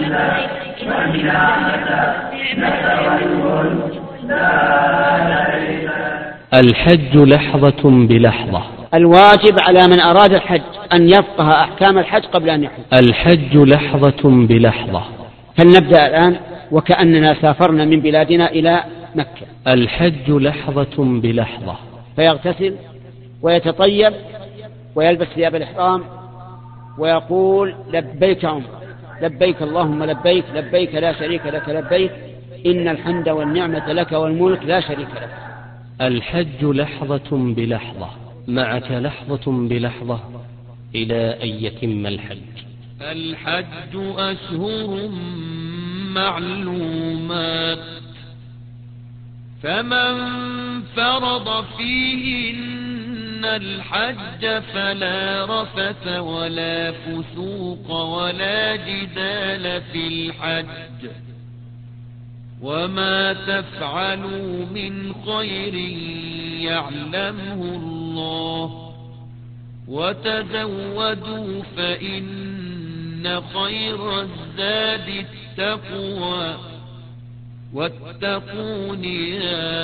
بالله والنعمة والملك لا شريك له. الحج لحظة بلحظة. الواجب على من أراد الحج أن يفقه أحكام الحج قبل أن يحج. الحج لحظة بلحظة. فلنبدأ الآن وكأننا سافرنا من بلادنا إلى مكة. الحج لحظة بلحظة. فيغتسل ويتطيب ويلبس ثياب الإحرام ويقول لبيك عمرة، لبيك اللهم لبيك، لبيك لا شريك لك لبيك، إن الحمد والنعمة لك والملك لا شريك لك. الحج لحظة بلحظة. معك لحظة بلحظة إلى أن يتم الحج. الحج أشهر معلومات، فمن فرض فيهن الحج فلا رفث ولا فسوق ولا جدال في الحج، وما تفعلوا من خير يعلمه الله، وتزودوا فإن خير الزاد التقوى، واتقون يا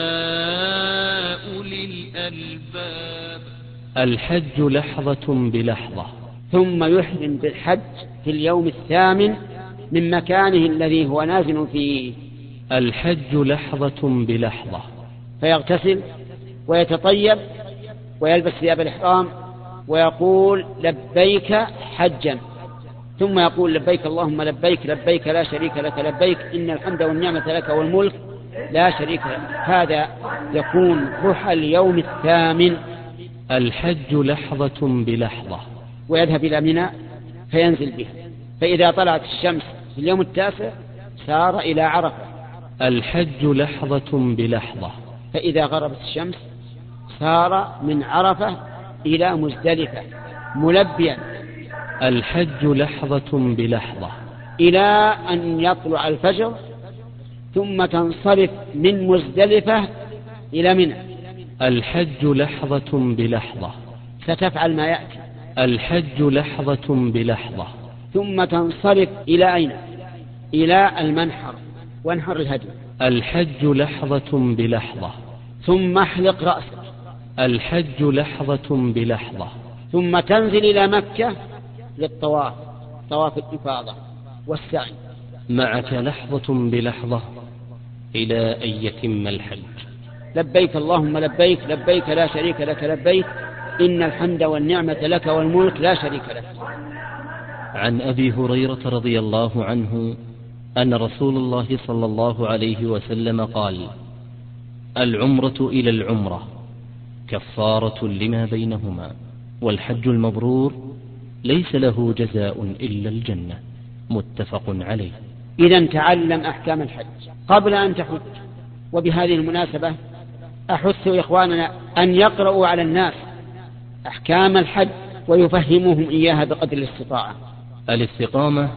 أولي الألباب. الحج لحظة بلحظة. ثم يحرم بالحج في اليوم الثامن من مكانه الذي هو نازل فيه. الحج لحظة بلحظة. فيغتسل ويتطيب ويلبس ثياب الإحرام ويقول لبيك حجا، ثم يقول لبيك اللهم لبيك، لبيك لا شريك لك لبيك، إن الحمد والنعمة لك والملك لا شريك لك. هذا يكون روح اليوم الثامن. الحج لحظة بلحظة. ويذهب إلى منى فينزل بها، فإذا طلعت الشمس في اليوم التاسع سار إلى عرفة. الحج لحظة بلحظة. فإذا غربت الشمس سار من عرفة إلى مزدلفة ملبيا. الحج لحظة بلحظة. إلى أن يطلع الفجر، ثم تنصرف من مزدلفة إلى منى. الحج لحظة بلحظة. ستفعل ما يأتي. الحج لحظة بلحظة. ثم تنصرف إلى أين؟ إلى المنحر وانحر الهدي. الحج لحظة بلحظة. ثم احلق رأسك. الحج لحظة بلحظة. ثم تنزل إلى مكة للطواف، طواف الإفاضة والسعي. معك لحظة بلحظة إلى أن يتم الحج. لبيك اللهم لبيك، لبيك لا شريك لك لبيك، إن الحمد والنعمة لك والملك لا شريك لك. عن أبي هريرة رضي الله عنه أن رسول الله صلى الله عليه وسلم قال: العمرة إلى العمرة كفارة لما بينهما، والحج المبرور ليس له جزاء إلا الجنة. متفق عليه. إذن تعلم أحكام الحج قبل أن تحج. وبهذه المناسبة أحث إخواننا أن يقرأوا على الناس أحكام الحج ويفهمهم إياها بقدر الاستطاعة. الاستقامة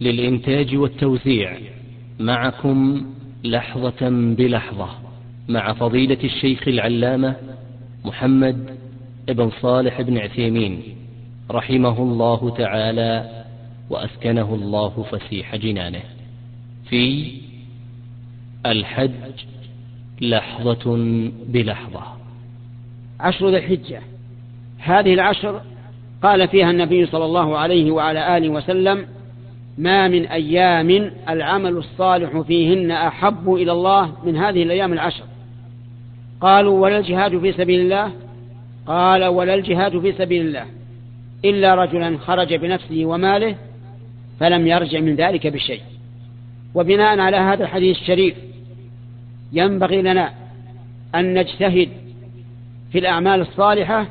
للإنتاج والتوزيع. معكم لحظة بلحظة مع فضيلة الشيخ العلامة محمد ابن صالح بن عثيمين رحمه الله تعالى وأسكنه الله فسيح جنانه، في الحج لحظة بلحظة. 10 ذي الحجة، هذه 10 قال فيها النبي صلى الله عليه وعلى آله وسلم: ما من أيام العمل الصالح فيهن أحب إلى الله من هذه الأيام 10. قالوا: ولا الجهاد في سبيل الله؟ قال: ولا الجهاد في سبيل الله إلا رجلا خرج بنفسه وماله فلم يرجع من ذلك بشيء. وبناء على هذا الحديث الشريف ينبغي لنا أن نجتهد في الأعمال الصالحة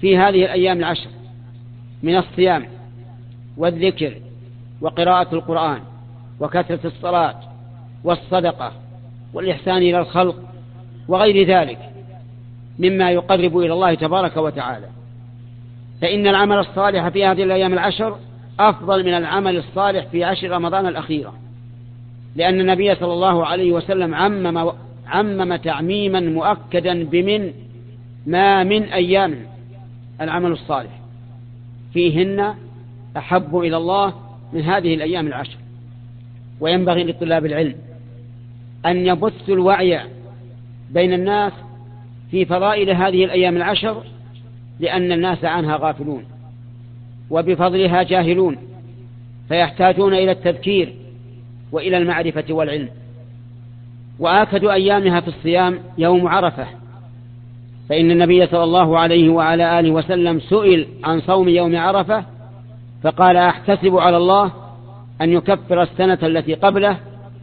في هذه الأيام 10 من الصيام والذكر وقراءة القرآن وكثرة الصلاة والصدقة والإحسان إلى الخلق وغير ذلك مما يقرب إلى الله تبارك وتعالى. فإن العمل الصالح في هذه الأيام 10 أفضل من العمل الصالح في 10 رمضان الأخيرة، لأن النبي صلى الله عليه وسلم عمم تعميما مؤكدا بمن ما من أيام العمل الصالح فيهن أحب إلى الله من هذه الأيام 10. وينبغي لطلاب العلم أن يبثوا الوعي بين الناس في فضائل هذه الأيام العشر، لأن الناس عنها غافلون وبفضلها جاهلون، فيحتاجون إلى التذكير وإلى المعرفة والعلم. وآكد أيامها في الصيام يوم عرفة، فإن النبي صلى الله عليه وعلى آله وسلم سئل عن صوم يوم عرفة فقال: أحتسب على الله أن يكفر السنة التي قبله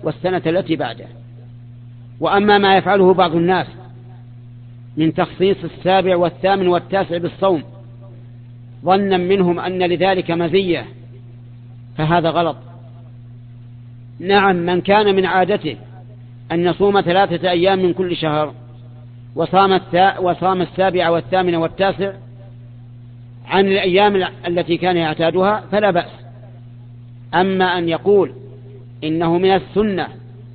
والسنة التي بعده. وأما ما يفعله بعض الناس من تخصيص السابع والثامن والتاسع بالصوم ظنا منهم أن لذلك مزية، فهذا غلط. نعم، من كان من عادته أن يصوم 3 أيام من كل شهر وصام 7 و8 و9 عن الأيام التي كان يعتادها فلا بأس. أما أن يقول إنه من السنة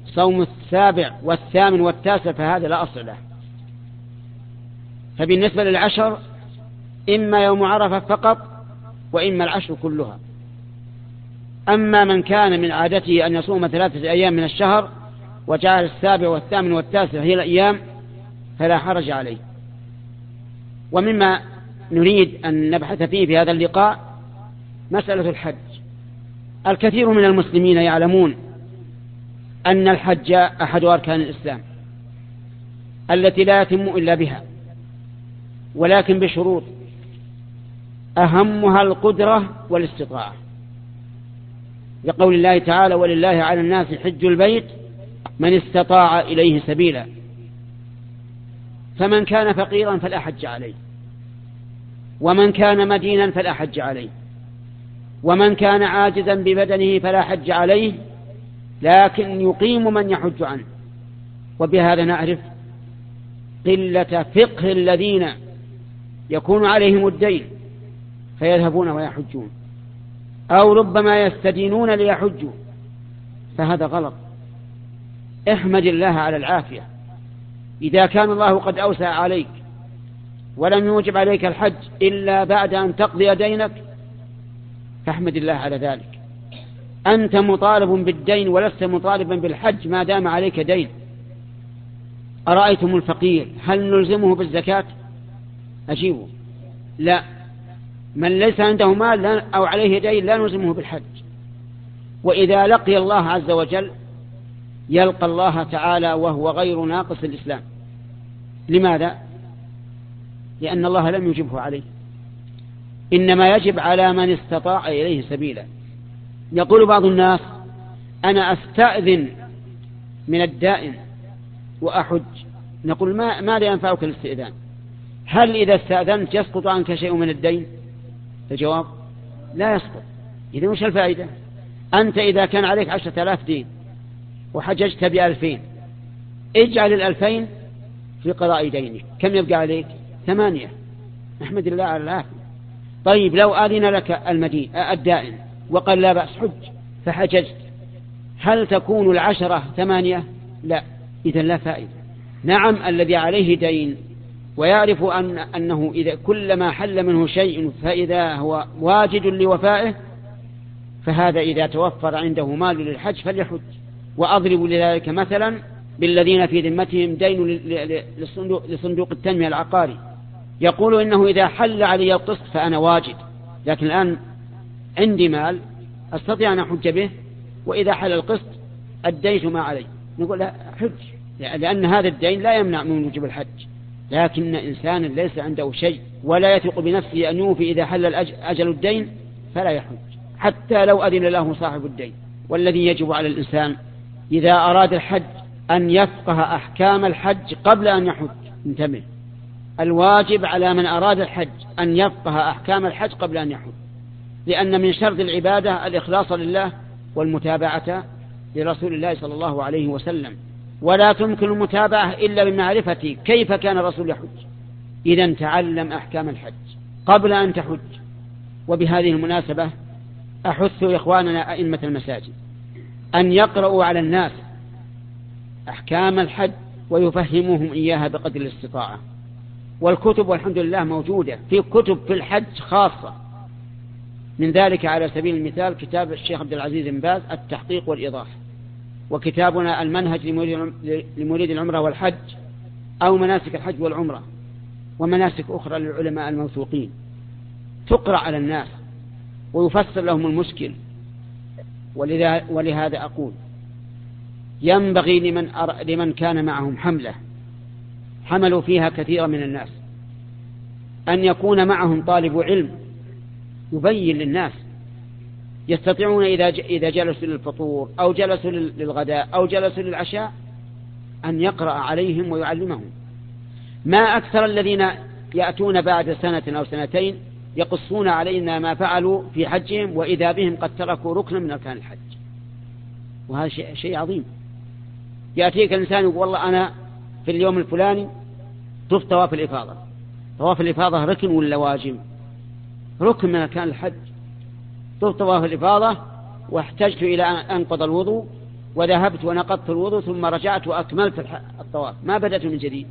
صوم 7 و8 و9 فهذا لا أصل له. فبالنسبة للعشر إما يوم عرفة فقط وإما العشر كلها. أما من كان من عادته أن يصوم 3 أيام من الشهر وجعل 7 و8 و9 هي الأيام فلا حرج عليه. ومما نريد أن نبحث فيه في هذا اللقاء مسألة الحج. الكثير من المسلمين يعلمون أن الحج أحد أركان الإسلام التي لا يتم إلا بها، ولكن بشروط أهمها القدرة والاستطاعة، لقول الله تعالى: ولله على الناس حج البيت من استطاع إليه سبيلا. فمن كان فقيرا فلا حج عليه، ومن كان مدينا فلا حج عليه، ومن كان عاجزا ببدنه فلا حج عليه، لكن يقيم من يحج عنه. وبهذا نعرف قلة فقه الذين يكون عليهم الدين فيذهبون ويحجون، أو ربما يستدينون ليحجوا، فهذا غلط. احمد الله على العافية. إذا كان الله قد أوسع عليك ولم يوجب عليك الحج إلا بعد أن تقضي دينك فاحمد الله على ذلك. أنت مطالب بالدين ولست مطالبا بالحج ما دام عليك دين. أرأيتم الفقير هل نلزمه بالزكاة؟ أجيبه: لا. من ليس عنده مال أو عليه دين لا نلزمه بالحج. وإذا لقي الله عز وجل يلقى الله تعالى وهو غير ناقص الإسلام. لماذا؟ لأن الله لم يجبه عليه، إنما يجب على من استطاع إليه سبيلا. يقول بعض الناس: أنا أستأذن من الدائن وأحج. نقول: ما لا ينفعك الاستئذان؟ هل إذا استأذنت يسقط عنك شيء من الدين؟ الجواب: لا يسقط. إذن وش الفائدة؟ أنت إذا كان عليك 10,000 دين وحججت ب2,000، اجعل 2,000 في قضاء دينك، كم يبقى عليك؟ 8. نحمد الله على العافية. طيب، لو آذن لك الدائن وقال: لا بأس حج، فحججت، هل تكون 10 8؟ لا. إذن لا فائدة. نعم، الذي عليه دين ويعرف أنه إذا كلما حل منه شيء فإذا هو واجد لوفائه، فهذا إذا توفر عنده مال للحج فليحج. وأضرب لذلك مثلا بالذين في ذمتهم دين لصندوق التنمية العقاري، يقول إنه إذا حل علي القسط فأنا واجد، لكن الآن عندي مال أستطيع أن أحج به، وإذا حل القسط أديت ما علي. نقول: لا حج، لأن هذا الدين لا يمنع من وجوب الحج. لكن إنسان ليس عنده شيء ولا يثق بنفسه أن يوفي إذا حل أجل الدين فلا يحج، حتى لو أذن له صاحب الدين. والذي يجب على الإنسان إذا أراد الحج أن يفقه أحكام الحج قبل أن يحج. انتبه، الواجب على من أراد الحج أن يفقه أحكام الحج قبل أن يحج، لأن من شرط العبادة الإخلاص لله والمتابعة لرسول الله صلى الله عليه وسلم، ولا تمكن المتابعة إلا بمعرفة كيف كان الرسول يحج. إذن تعلم أحكام الحج قبل أن تحج. وبهذه المناسبة أحث إخواننا أئمة المساجد أن يقرأوا على الناس أحكام الحج ويفهموهم إياها بقدر الاستطاعة. والكتب والحمد لله موجودة، في كتب في الحج خاصة. من ذلك على سبيل المثال كتاب الشيخ عبد العزيز بن باز التحقيق والإيضاح، وكتابنا المنهج لمريد العمرة والحج أو مناسك الحج والعمرة ومناسك أخرى للعلماء الموثوقين تقرأ على الناس ويفسر لهم المشكل. ولهذا أقول ينبغي لمن كان معهم حملة حملوا فيها كثيرا من الناس أن يكون معهم طالب علم يبين للناس، يستطيعون إذا جلسوا للفطور أو جلسوا للغداء أو جلسوا للعشاء أن يقرأ عليهم ويعلمهم. ما أكثر الذين يأتون بعد سنة أو سنتين يقصون علينا ما فعلوا في حجهم وإذا بهم قد تركوا ركنا من أركان الحج، وهذا شيء عظيم. يأتيك الإنسان يقول والله أنا في اليوم الفلاني طفت طواف الإفاضة، طواف الإفاضة ركن ولا واجب؟ ركن من أركان الحج. طفت طواف الإفاضة واحتجت إلى أن أنقض الوضوء وذهبت ونقضت الوضوء ثم رجعت وأكملت الطواف، ما بدأت من جديد،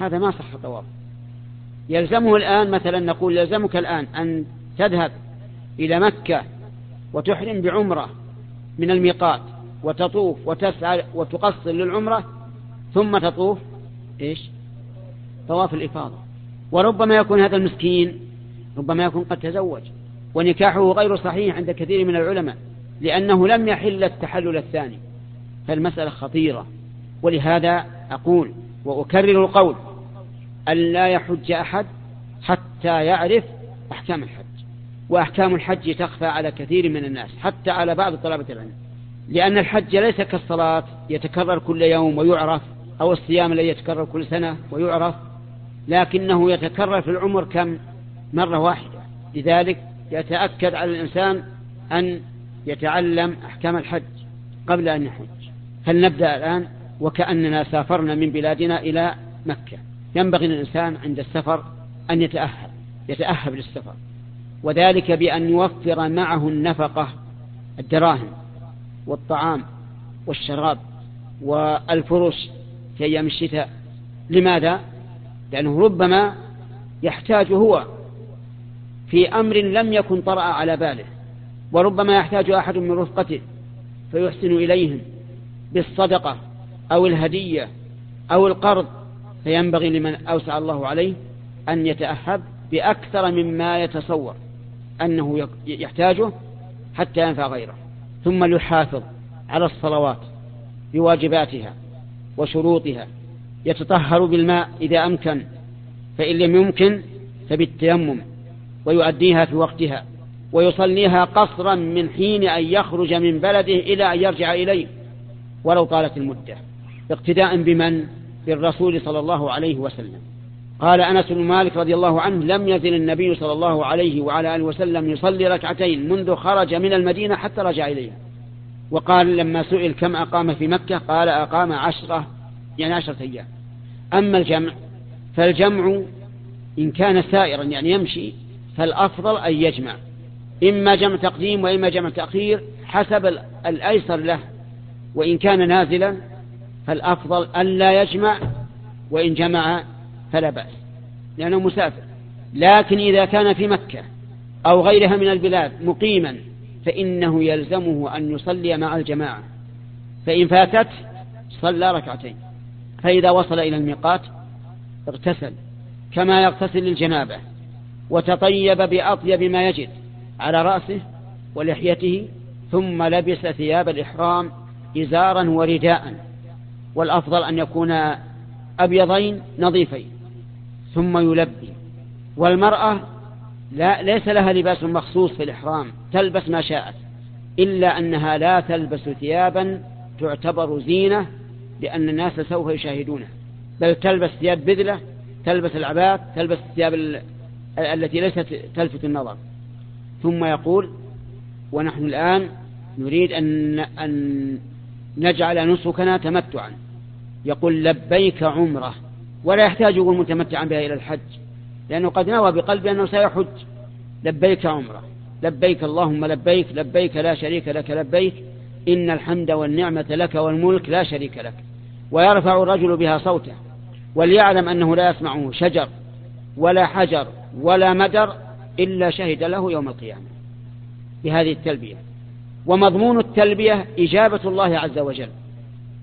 هذا ما صح طواف. يلزمه الآن مثلا نقول يلزمك الآن أن تذهب إلى مكة وتحرم بعمرة من الميقات وتطوف وتسعى وتقصر للعمرة ثم تطوف طواف الإفاضة. وربما يكون هذا المسكين ربما يكون قد تزوج ونكاحه غير صحيح عند كثير من العلماء لأنه لم يحل التحلل الثاني، فالمسألة خطيرة. ولهذا أقول وأكرر القول ألا يحج أحد حتى يعرف أحكام الحج، وأحكام الحج تخفى على كثير من الناس حتى على بعض طلبة العلم، لأن الحج ليس كالصلاة يتكرر كل يوم ويعرف، أو الصيام الذي يتكرر كل سنة ويعرف، لكنه يتكرر في العمر كم مرة واحدة. لذلك يتأكد على الإنسان أن يتعلم أحكام الحج قبل أن يحج. فلنبدأ الآن وكأننا سافرنا من بلادنا إلى مكة. ينبغي للإنسان عند السفر أن يتأهب للسفر، وذلك بأن يوفر معه النفقة، الدراهم والطعام والشراب والفرش في أيام الشتاء. لماذا؟ لأنه ربما يحتاج هو في أمر لم يكن طرأ على باله، وربما يحتاج أحد من رفقته فيحسن إليهم بالصدقة أو الهدية أو القرض، فينبغي لمن أوسع الله عليه أن يتأهب بأكثر مما يتصور أنه يحتاجه حتى ينفع غيره. ثم يحافظ على الصلوات بواجباتها وشروطها، يتطهر بالماء إذا أمكن، فإن لم يمكن فبالتيمم، ويؤديها في وقتها، ويصليها قصرا من حين أن يخرج من بلده إلى أن يرجع إليه ولو طالت المدة، اقتداء بمن؟ بالرسول صلى الله عليه وسلم. قال أنس بن مالك رضي الله عنه: لم يزل النبي صلى الله عليه وعلى آله وسلم يصلي ركعتين منذ خرج من المدينة حتى رجع إليها. وقال لما سئل كم أقام في مكة قال: أقام 10، يعني 10 أيام. أما الجمع فالجمع إن كان سائرا يعني يمشي فالأفضل أن يجمع، إما جمع تقديم وإما جمع تأخير حسب الأيسر له، وإن كان نازلا فالأفضل ألا يجمع، وإن جمع فلا بأس لأنه مسافر. لكن إذا كان في مكة أو غيرها من البلاد مقيما فإنه يلزمه أن يصلي مع الجماعة، فإن فاتت صلى ركعتين، فإذا وصل إلى الميقات اغتسل كما يغتسل للجنابة، وتطيب بأطيب ما يجد على رأسه ولحيته، ثم لبس ثياب الإحرام إزارا ورداء، والأفضل أن يكون أبيضين نظيفين، ثم يلبي. والمرأة ليس لها لباس مخصوص في الإحرام، تلبس ما شاءت، إلا أنها لا تلبس ثيابا تعتبر زينة لأن الناس سوف يشاهدونها، بل تلبس ثياب بذلة، تلبس العباءة، تلبس الثياب التي ليست تلفت النظر. ثم يقول: ونحن الآن نريد أن نجعل نسكنا تمتعا. يقول: لبيك عمرة. ولا يحتاج يقول متمتعا بها إلى الحج، لأنه قد نوى بقلبه أنه سيحج. لبيك عمرة، لبيك اللهم لبيك، لبيك لا شريك لك لبيك، إن الحمد والنعمة لك والملك لا شريك لك. ويرفع الرجل بها صوته، وليعلم أنه لا يسمعه شجر ولا حجر ولا مدر إلا شهد له يوم القيامة بهذه التلبية. ومضمون التلبية إجابة الله عز وجل،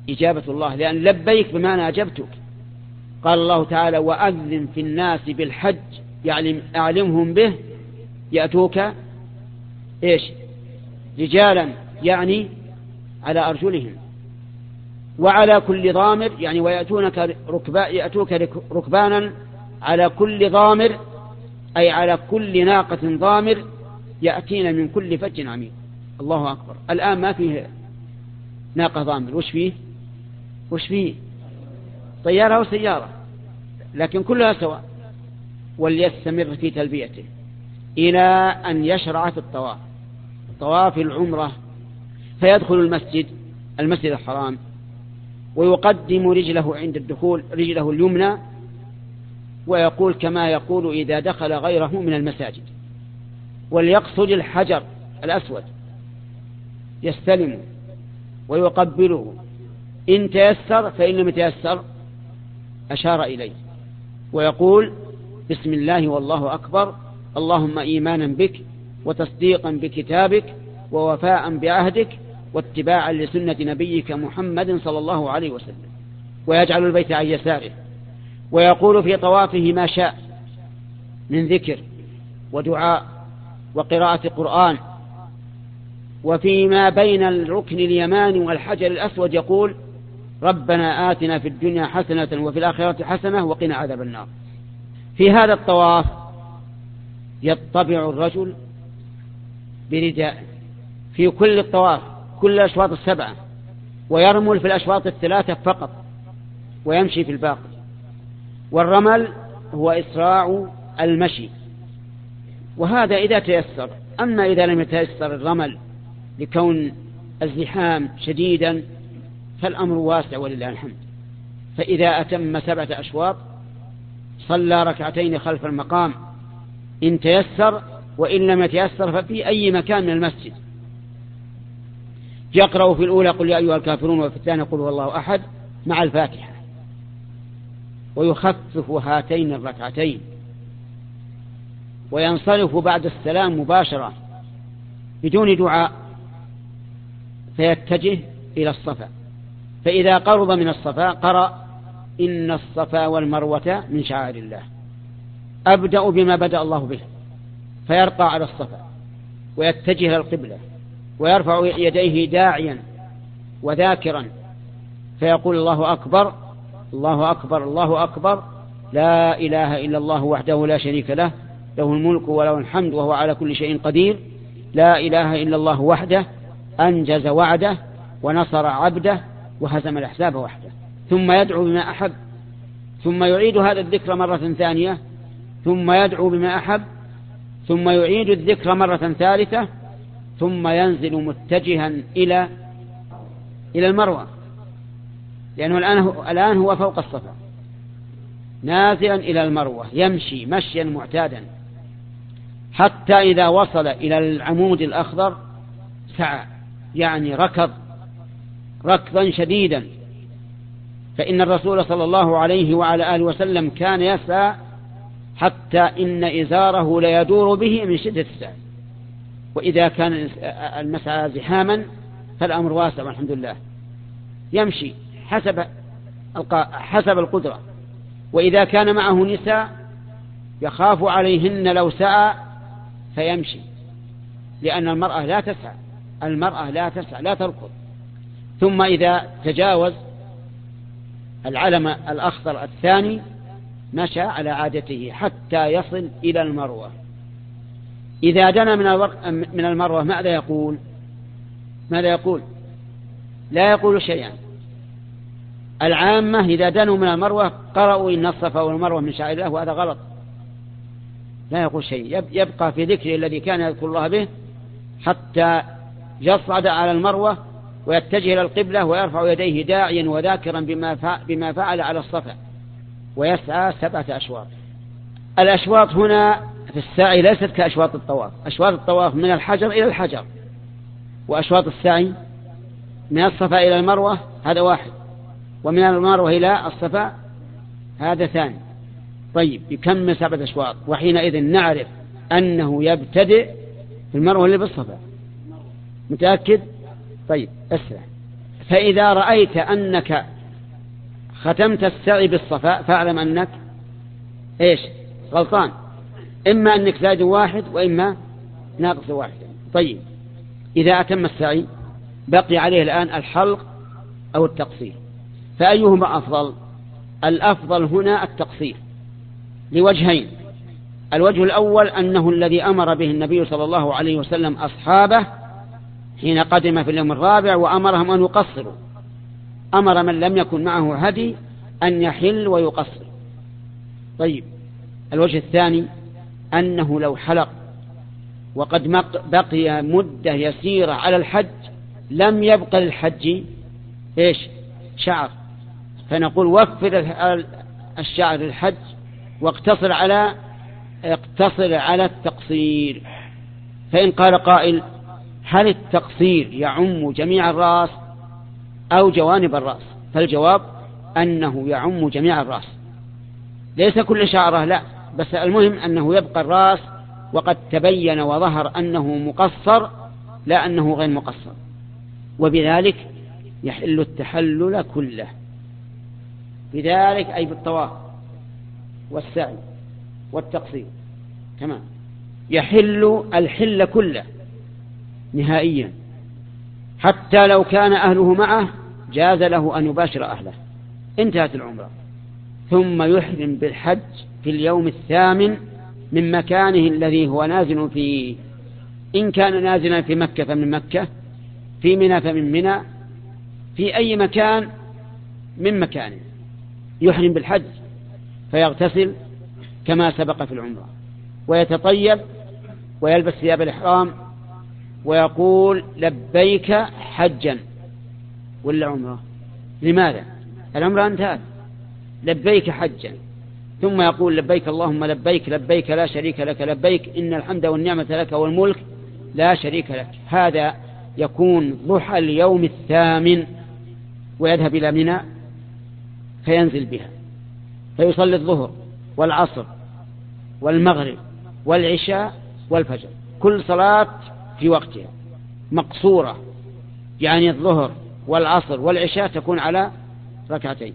إجابة الله، لأن لبيك بمعنى أجبتك. قال الله تعالى: وأذن في الناس بالحج أعلمهم به يأتوك إيش رجالا، يعني على أرجلهم وعلى كل ضامر، يعني يأتوك ركبانا على كل ضامر، أي على كل ناقة ضامر يأتين من كل فج عميق. الله أكبر. الآن ما فيه ناقة ضامر، وش فيه طيارة وسيارة، لكن كلها سواء. وليستمر في تلبيته إلى أن يشرع في الطواف، طواف العمرة، فيدخل المسجد الحرام ويقدم رجله عند الدخول، رجله اليمنى، ويقول كما يقول إذا دخل غيره من المساجد، وليقصد الحجر الأسود يستلمه ويقبله، إن تيسر، فإن لم يتيسر أشار إليه ويقول: بسم الله والله أكبر، اللهم إيمانا بك وتصديقا بكتابك ووفاء بعهدك واتباعا لسنة نبيك محمد صلى الله عليه وسلم. ويجعل البيت عن يساره، ويقول في طوافه ما شاء من ذكر ودعاء وقراءة قرآن. وفيما بين الركن اليماني والحجر الأسود يقول: ربنا آتنا في الدنيا حسنة وفي الآخرة حسنة وقنا عذاب النار. في هذا الطواف يطبع الرجل برداء في كل الطواف، كل الأشواط السبعة، ويرمل في الأشواط الثلاثة فقط، ويمشي في الباقي. والرمل هو إسراع المشي، وهذا إذا تيسر. أما إذا لم يتيسر الرمل لكون الزحام شديدا فالأمر واسع ولله الحمد. فإذا أتم 7 أشواط صلى 2 ركعتين خلف المقام إن تيسر، وإن لم يتيسر ففي أي مكان من المسجد. يقرأ في الأولى قل يا أيها الكافرون، وفي الثانية قل والله أحد مع الفاتحة، ويخفف هاتين الركعتين، وينصرف بعد السلام مباشرة بدون دعاء، فيتجه إلى الصفا. فإذا قرب من الصفا قرأ: إن الصفا والمروة من شعائر الله، أبدأ بما بدأ الله به. فيرقى على الصفا ويتجه إلى القبلة ويرفع يديه داعيا وذاكرا، فيقول: الله أكبر الله أكبر الله أكبر، لا إله إلا الله وحده لا شريك له، له الملك وله الحمد وهو على كل شيء قدير، لا إله إلا الله وحده أنجز وعده ونصر عبده وهزم الأحزاب وحده. ثم يدعو بما أحب، ثم يعيد هذا الذكر مرة ثانية، ثم يدعو بما أحب، ثم يعيد الذكر مرة ثالثة، ثم ينزل متجها إلى المروة، لأنه الآن هو فوق الصفا، نازلا إلى المروة، يمشي مشيا معتادا، حتى إذا وصل إلى العمود الأخضر سعى، يعني ركض ركضا شديدا. فإن الرسول صلى الله عليه وعلى آله وسلم كان يسعى حتى إن إزاره ليدور به من شدة السعي. وإذا كان المسعى زحاما فالأمر واسع والحمد لله، يمشي حسب القدرة. وإذا كان معه نساء يخاف عليهن لو سعى فيمشي، لأن المرأة لا تسعى، لا تركض. ثم إذا تجاوز العلم الأخضر الثاني مشى على عادته حتى يصل إلى المروة. إذا دنا من المروة ماذا يقول؟ لا يقول شيئا. العامة إذا دنوا من المروة قرأوا إن الصفا والمروة من شعائر الله، وهذا غلط، لا يقول شيء، يبقى في ذكره الذي كان يذكر الله به حتى يصعد على المروة ويتجه إلى القبلة ويرفع يديه داعيا وذاكرا بما فعل على الصفا، ويسعى 7 أشواط. الأشواط هنا في السعي ليست كأشواط الطواف، أشواط الطواف من الحجر إلى الحجر، وأشواط السعي من الصفا إلى المروة هذا واحد، ومن المروة إلى الصفا هذا ثاني. طيب، يكمل 7 أشواط، وحينئذ نعرف أنه يبتدئ في المروة اللي بالصفا، متأكد؟ طيب أسرع. فإذا رأيت أنك ختمت السعي بالصفاء فاعلم أنك إيش؟ غلطان، إما أنك زائد واحد وإما ناقص واحد. طيب إذا أتم السعي بقي عليه الآن الحلق أو التقصير، فأيهما أفضل؟ الأفضل هنا التقصير لوجهين. الوجه الأول أنه الذي أمر به النبي صلى الله عليه وسلم أصحابه حين قدم في اليوم الرابع وأمرهم أن يقصروا، أمر من لم يكن معه هدي أن يحل ويقصر. طيب الوجه الثاني أنه لو حلق وقد بقي مدة يسيرة على الحج لم يبق للحج إيش؟ شعر، فنقول وفر الشعر للحج واقتصر على التقصير. فإن قال قائل هل التقصير يعم جميع الرأس أو جوانب الرأس؟ فالجواب أنه يعم جميع الرأس، ليس كل شعره لا، بس المهم أنه يبقى الرأس وقد تبين وظهر أنه مقصر لا أنه غير مقصر، وبذلك يحل التحلل كله، بذلك أي بالطواف والسعي والتقصير. تمام، يحل الحل كله نهائيا، حتى لو كان أهله معه جاز له أن يباشر أهله. انتهت العمرة. ثم يحرم بالحج في اليوم الثامن من مكانه الذي هو نازل فيه، إن كان نازلا في مكة فمن مكة، في منى فمن منى، في أي مكان من مكانه يحرم بالحج، فيغتسل كما سبق في العمرة ويتطيب ويلبس ثياب الإحرام ويقول لبيك حجا ولا عمرة. لماذا؟ العمرة انتهت، لبيك حجا. ثم يقول لبيك اللهم لبيك، لبيك لا شريك لك لبيك، إن الحمد والنعمة لك والملك لا شريك لك. هذا يكون ضحى اليوم الثامن، ويذهب إلى منى فينزل بها فيصلي الظهر والعصر والمغرب والعشاء والفجر، كل صلاة في وقتها مقصورة، يعني الظهر والعصر والعشاء تكون على ركعتين.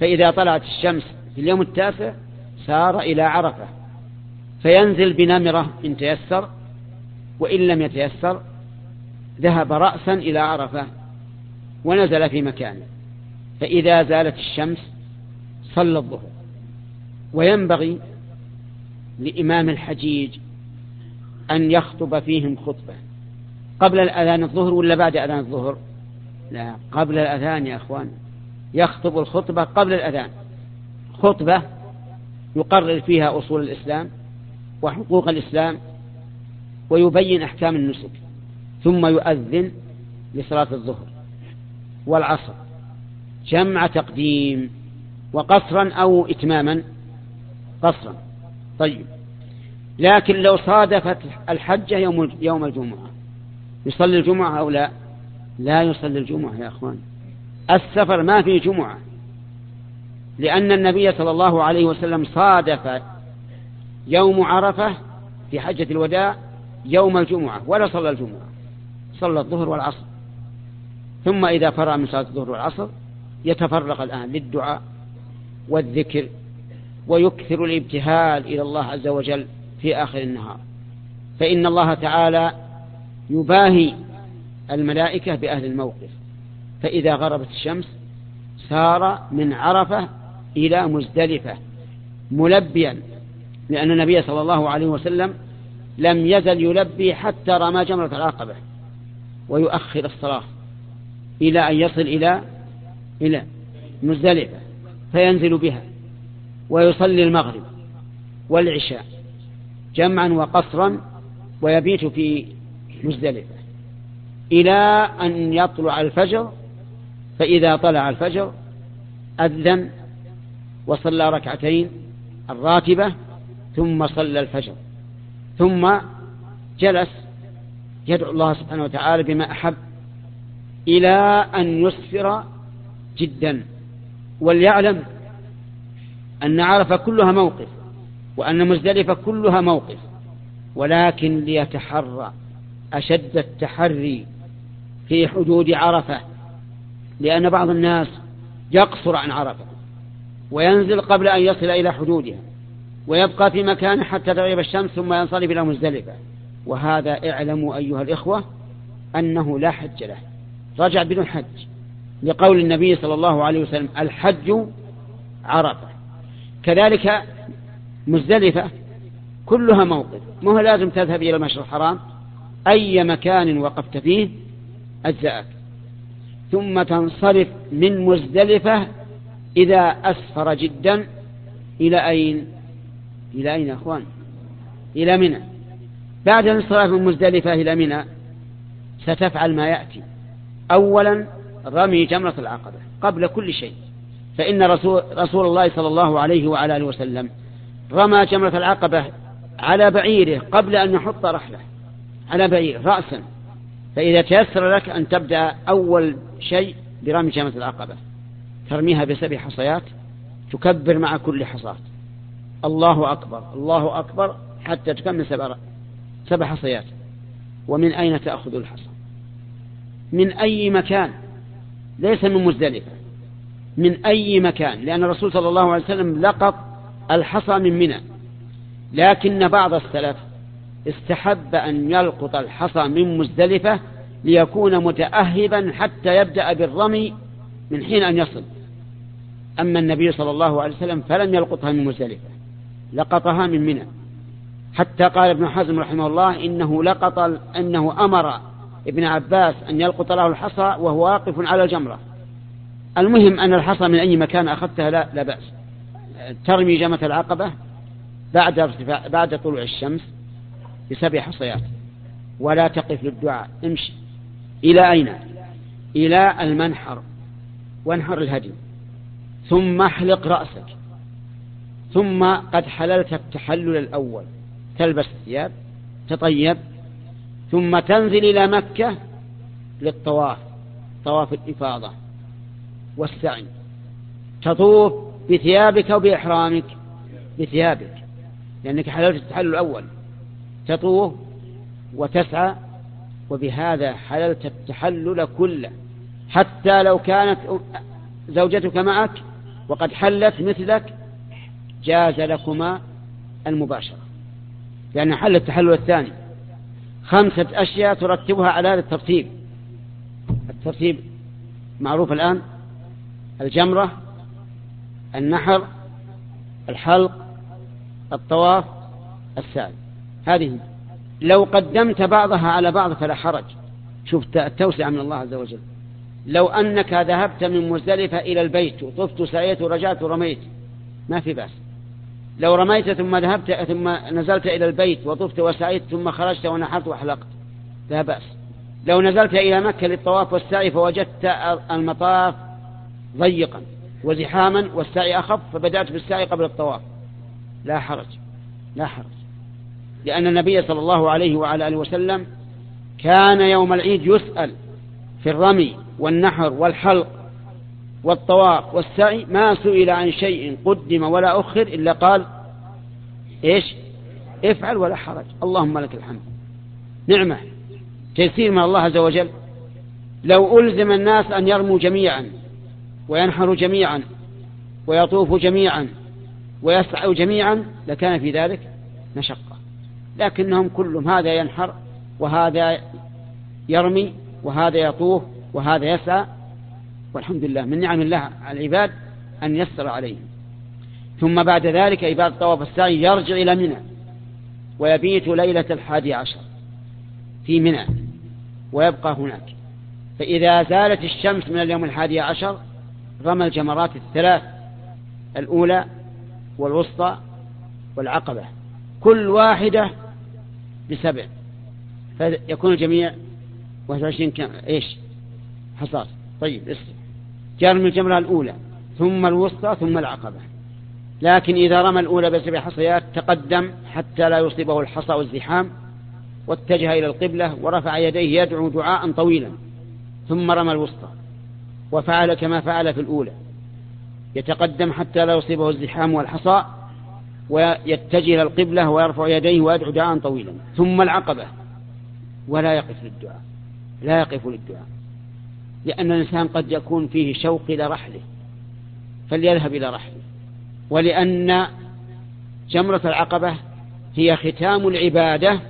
فإذا طلعت الشمس في اليوم التاسع سار إلى عرفة فينزل بنمرة إن تيسر، وإن لم يتيسر ذهب رأسا إلى عرفة ونزل في مكانه، فإذا زالت الشمس صلى الظهر. وينبغي لإمام الحجيج أن يخطب فيهم خطبة قبل الأذان الظهر ولا بعد أذان الظهر؟ لا، قبل الأذان يا أخوان، يخطب الخطبة قبل الأذان، خطبة يقرر فيها أصول الإسلام وحقوق الإسلام ويبين أحكام النسك، ثم يؤذن لصلاة الظهر والعصر جمع تقديم وقصرا أو إتماما قصرا. طيب لكن لو صادفت الحجة يوم الجمعة يصلي الجمعة أو لا؟ لا يصلي الجمعة يا أخوان، السفر ما فيه جمعة، لأن النبي صلى الله عليه وسلم صادف يوم عرفة في حجة الوداع يوم الجمعة ولا صلى الجمعة، صلى الظهر والعصر. ثم إذا فرغ من صلاة الظهر والعصر يتفرغ الآن للدعاء والذكر ويكثر الابتهال إلى الله عز وجل في آخر النهار، فإن الله تعالى يباهي الملائكة بأهل الموقف. فإذا غربت الشمس سار من عرفة إلى مزدلفة ملبيا، لأن النبي صلى الله عليه وسلم لم يزل يلبي حتى رمى جمرة العقبة، ويؤخر الصلاة إلى أن يصل إلى مزدلفة فينزل بها ويصلي المغرب والعشاء جمعا وقصرا ويبيت في مزدلفة إلى أن يطلع الفجر. فإذا طلع الفجر أذن وصلى ركعتين الراتبة ثم صلى الفجر، ثم جلس يدعو الله سبحانه وتعالى بما أحب إلى أن يسفر جدا. وليعلم أن عرفة كلها موقف وأن مزدلفة كلها موقف، ولكن ليتحرى أشد التحري في حدود عرفة، لأن بعض الناس يقصر عن عرفة وينزل قبل أن يصل إلى حدودها ويبقى في مكانه حتى تغيب الشمس ثم ينصرف إلى مزدلفة. وهذا اعلموا أيها الإخوة أنه لا حج له، رجع بدون حج، لقول النبي صلى الله عليه وسلم: الحج عرفة. كذلك مزدلفة كلها موقف، مو لازم تذهب إلى المشعر الحرام، أي مكان وقفت فيه أجزأك. ثم تنصرف من مزدلفة إذا أسفر جدا إلى أين؟ إلى أين يا أخوان؟ إلى منى. بعد الانصراف من مزدلفة إلى منى ستفعل ما يأتي: أولا رمي جمرة العقبة قبل كل شيء، فإن رسول الله صلى الله عليه وعلى آله وسلم رمى جمرة العقبة على بعيره قبل أن يحط رحله، على بعير رأسا. فإذا تيسر لك أن تبدأ أول شيء برمي جمرة العقبة، ترميها بسبع حصيات، تكبر مع كل حصاة الله أكبر الله أكبر حتى تكمل سبع حصيات. ومن أين تأخذ الحصى؟ من أي مكان، ليس من مزدلفة، من أي مكان، لأن الرسول صلى الله عليه وسلم لقط الحصى من منى، لكن بعض السلف استحب أن يلقط الحصى من مزدلفة ليكون متأهبا حتى يبدأ بالرمي من حين أن يصل. أما النبي صلى الله عليه وسلم فلم يلقطها من مزدلفة، لقطها من منى، حتى قال ابن حزم رحمه الله إنه أمر ابن عباس أن يلقط له الحصى وهو واقف على الجمرة. المهم أن الحصى من أي مكان أخذتها لا بأس. ترمي جمرة العقبة بعد طلوع الشمس بسبع حصيات، ولا تقف للدعاء، امشي إلى أين؟ إلى المنحر، وانحر الهدي، ثم احلق رأسك، ثم قد حللت التحلل الأول، تلبس الثياب، تطيب، ثم تنزل إلى مكة للطواف، طواف الإفاضة والسعي، تطوف بثيابك وبإحرامك بثيابك، لأنك حللت التحلل الأول، تطوف وتسعى، وبهذا حللت التحلل كله، حتى لو كانت زوجتك معك وقد حلت مثلك جاز لكما المباشرة، لأن حل التحلل الثاني. 5 أشياء ترتبها على هذا الترتيب. الترتيب معروف الآن: الجمرة، النحر، الحلق، الطواف، السعي. هذه لو قدمت بعضها على بعض فلا حرج، شفت التوسع من الله عز وجل. لو أنك ذهبت من مزدلفة إلى البيت وطفت سعيت ورجعت ورميت ما في بأس، لو رميت ثم ذهبت ثم نزلت إلى البيت وطفت وسعيت ثم خرجت ونحرت وحلقت لا بأس. لو نزلت إلى مكة للطواف والسعي فوجدت المطاف ضيقا وزحاما والسعي أخف فبدأت بالسعي قبل الطواف لا حرج، لا حرج، لأن النبي صلى الله عليه وعلى آله وسلم كان يوم العيد يسأل في الرمي والنحر والحلق والطواف والسعي، ما سئل عن شيء قدم ولا أخر إلا قال إيش؟ افعل ولا حرج. اللهم لك الحمد، نعمة، تيسير من الله عز وجل. لو ألزم الناس أن يرموا جميعا وينحروا جميعا ويطوفوا جميعا ويسعوا جميعا لكان في ذلك مشقة، لكنهم كلهم هذا ينحر وهذا يرمي وهذا يطوف وهذا يسعى، والحمد لله من نعم الله على العباد أن يسر عليهم. ثم بعد ذلك عباد الطواف السعي يرجع إلى منى ويبيت ليلة 11 في منى ويبقى هناك، فإذا زالت الشمس من اليوم 11 رمى الجمرات 3 الأولى والوسطى والعقبة، كل واحدة ب7، فيكون الجميع 21 إيش حصاد. طيب اسلم، جرم الجمرة الأولى ثم الوسطى ثم العقبة. لكن إذا رمى الأولى ب7 حصيات تقدم حتى لا يصيبه الحصى والزحام، واتجه إلى القبلة ورفع يديه يدعو دعاء طويلا، ثم رمى الوسطى وفعل كما فعل في الأولى، يتقدم حتى لا يصيبه الزحام والحصى ويتجه إلى القبلة ويرفع يديه ويدعو دعاء طويلا، ثم العقبة ولا يقف للدعاء، لا يقف للدعاء، لأن الإنسان قد يكون فيه شوق إلى رحله فليذهب إلى رحله. ولأن جمرة العقبة هي ختام العبادة،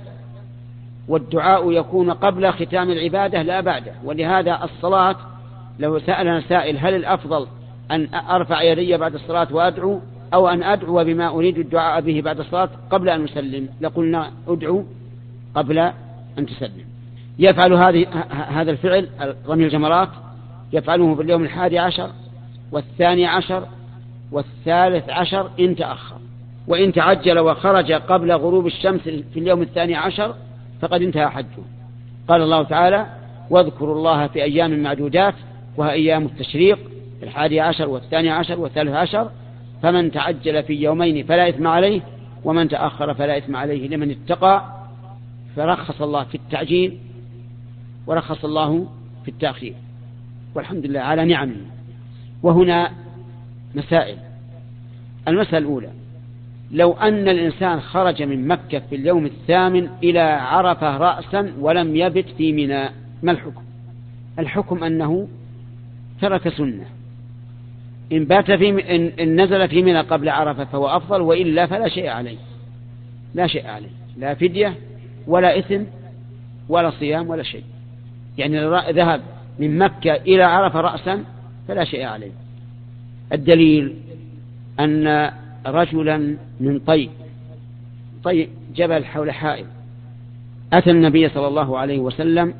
والدعاء يكون قبل ختام العبادة لا بعده. ولهذا الصلاة لو سألنا سائل هل الأفضل أن أرفع يدي بعد الصلاة وأدعو أو أن أدعو بما أريد الدعاء به بعد الصلاة قبل أن أسلم، لقلنا أدعو قبل أن تسلم. يفعل هذا الفعل رمي الجمرات، يفعله في اليوم 11 وال12 وال13 إن تأخر، وإن تعجل وخرج قبل غروب الشمس في اليوم 12 فقد انتهى حجه. قال الله تعالى: واذكروا الله في أيام معدودات، وهي أيام التشريق، 11 وال12 وال13، فمن تعجل في يومين فلا إثم عليه، ومن تأخر فلا إثم عليه لمن اتقى. فرخص الله في التعجيل ورخص الله في التأخير، والحمد لله على نعمه. وهنا مسائل. المسألة الأولى: لو أن الإنسان خرج من مكة في اليوم 8 إلى عرفة رأسا ولم يبت في منى، ما الحكم؟ الحكم أنه ترك سنة. إن بات إن نزل في منى قبل عرفة فهو أفضل، وإلا فلا شيء عليه، لا شيء عليه، لا فدية ولا إثم ولا صيام ولا شيء. يعني ذهب من مكة إلى عرفة رأسا فلا شيء عليه. الدليل أن رجلا من طيب جبل حول حائل أتى النبي صلى الله عليه وسلم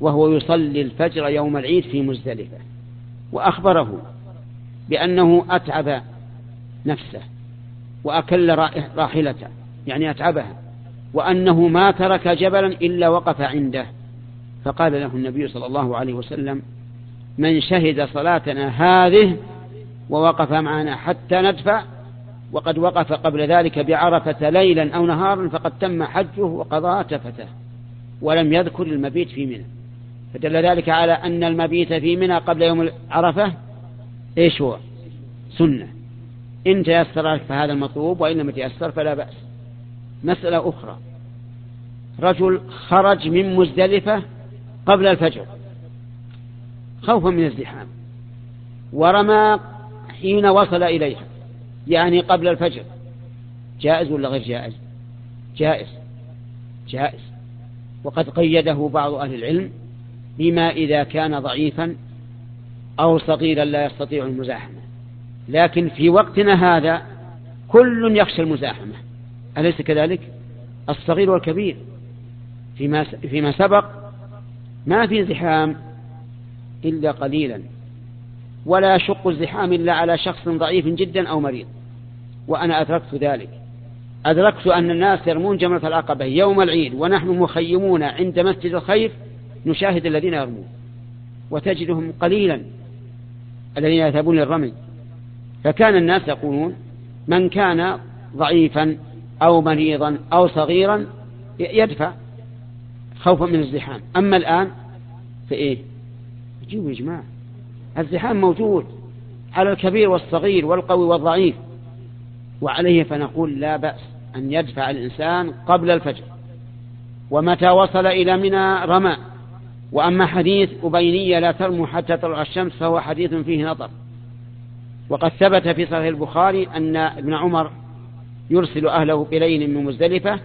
وهو يصلي الفجر يوم العيد في مزدلفة، وأخبره بأنه أتعب نفسه وأكل راحلته، يعني أتعبها، وأنه ما ترك جبلا إلا وقف عنده. فقال له النبي صلى الله عليه وسلم: من شهد صلاتنا هذه ووقف معنا حتى ندفع وقد وقف قبل ذلك بعرفة ليلا أو نهارا فقد تم حجه وقضاء تفته. ولم يذكر المبيت في منى، فدل ذلك على أن المبيت في منى قبل يوم عرفة إيش هو؟ سنة. إن تيسر فهذا المطلوب، وإن لم يتيسر فلا بأس. مسألة أخرى: رجل خرج من مزدلفة قبل الفجر خوفا من الزحام ورمى حين وصل إليها، يعني قبل الفجر، جائز ولا غير جائز؟ جائز. وقد قيده بعض أهل العلم بما إذا كان ضعيفا أو صغيرا لا يستطيع المزاحمة، لكن في وقتنا هذا كل يخشى المزاحمة، أليس كذلك؟ الصغير والكبير. فيما سبق ما في زحام إلا قليلا، ولا يشق الزحام إلا على شخص ضعيف جدا أو مريض. وأنا أدركت ذلك، أدركت أن الناس يرمون جمرة العقبة يوم العيد ونحن مخيمون عند مسجد الخيف، نشاهد الذين يرمون وتجدهم قليلا الذين يذهبون للرمي. فكان الناس يقولون: من كان ضعيفا أو مريضا أو صغيرا يدفع خوفا من الزحام. أما الآن فإيه؟ يجيبوا يا جماعة، الزحام موجود على الكبير والصغير والقوي والضعيف، وعليه فنقول لا بأس أن يدفع الإنسان قبل الفجر، ومتى وصل إلى منى رمى. وأما حديث أبينية لا ترموا حتى تطلع الشمس فهو حديث فيه نظر. وقد ثبت في صحيح البخاري أن ابن عمر يرسل أهله إليه من مزدلفة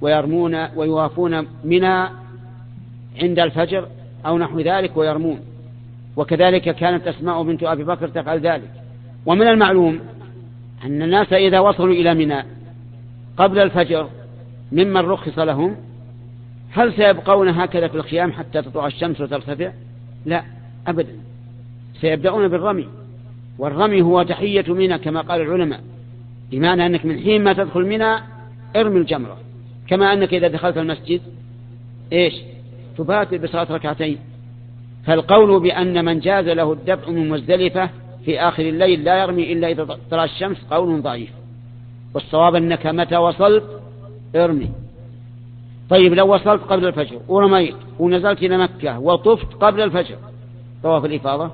ويرمون ويوافون منى عند الفجر أو نحو ذلك ويرمون. وكذلك كانت أسماء بنت أبي بكر تفعل ذلك. ومن المعلوم أن الناس إذا وصلوا إلى منى قبل الفجر ممن رخص لهم، هل سيبقون هكذا في الخيام حتى تطلع الشمس وترتفع؟ لا أبدا، سيبدأون بالرمي. والرمي هو تحية منى كما قال العلماء، بمعنى أنك من حين ما تدخل منى ارمي الجمرة، كما أنك إذا دخلت المسجد إيش تبات بصلاة ركعتين. فالقول بأن من جاز له الدفع من مزدلفة في آخر الليل لا يرمي إلا إذا طلع الشمس قول ضعيف، والصواب أنك متى وصلت ارمي. طيب لو وصلت قبل الفجر ورميت ونزلت إلى مكة وطفت قبل الفجر طواف الإفاضة،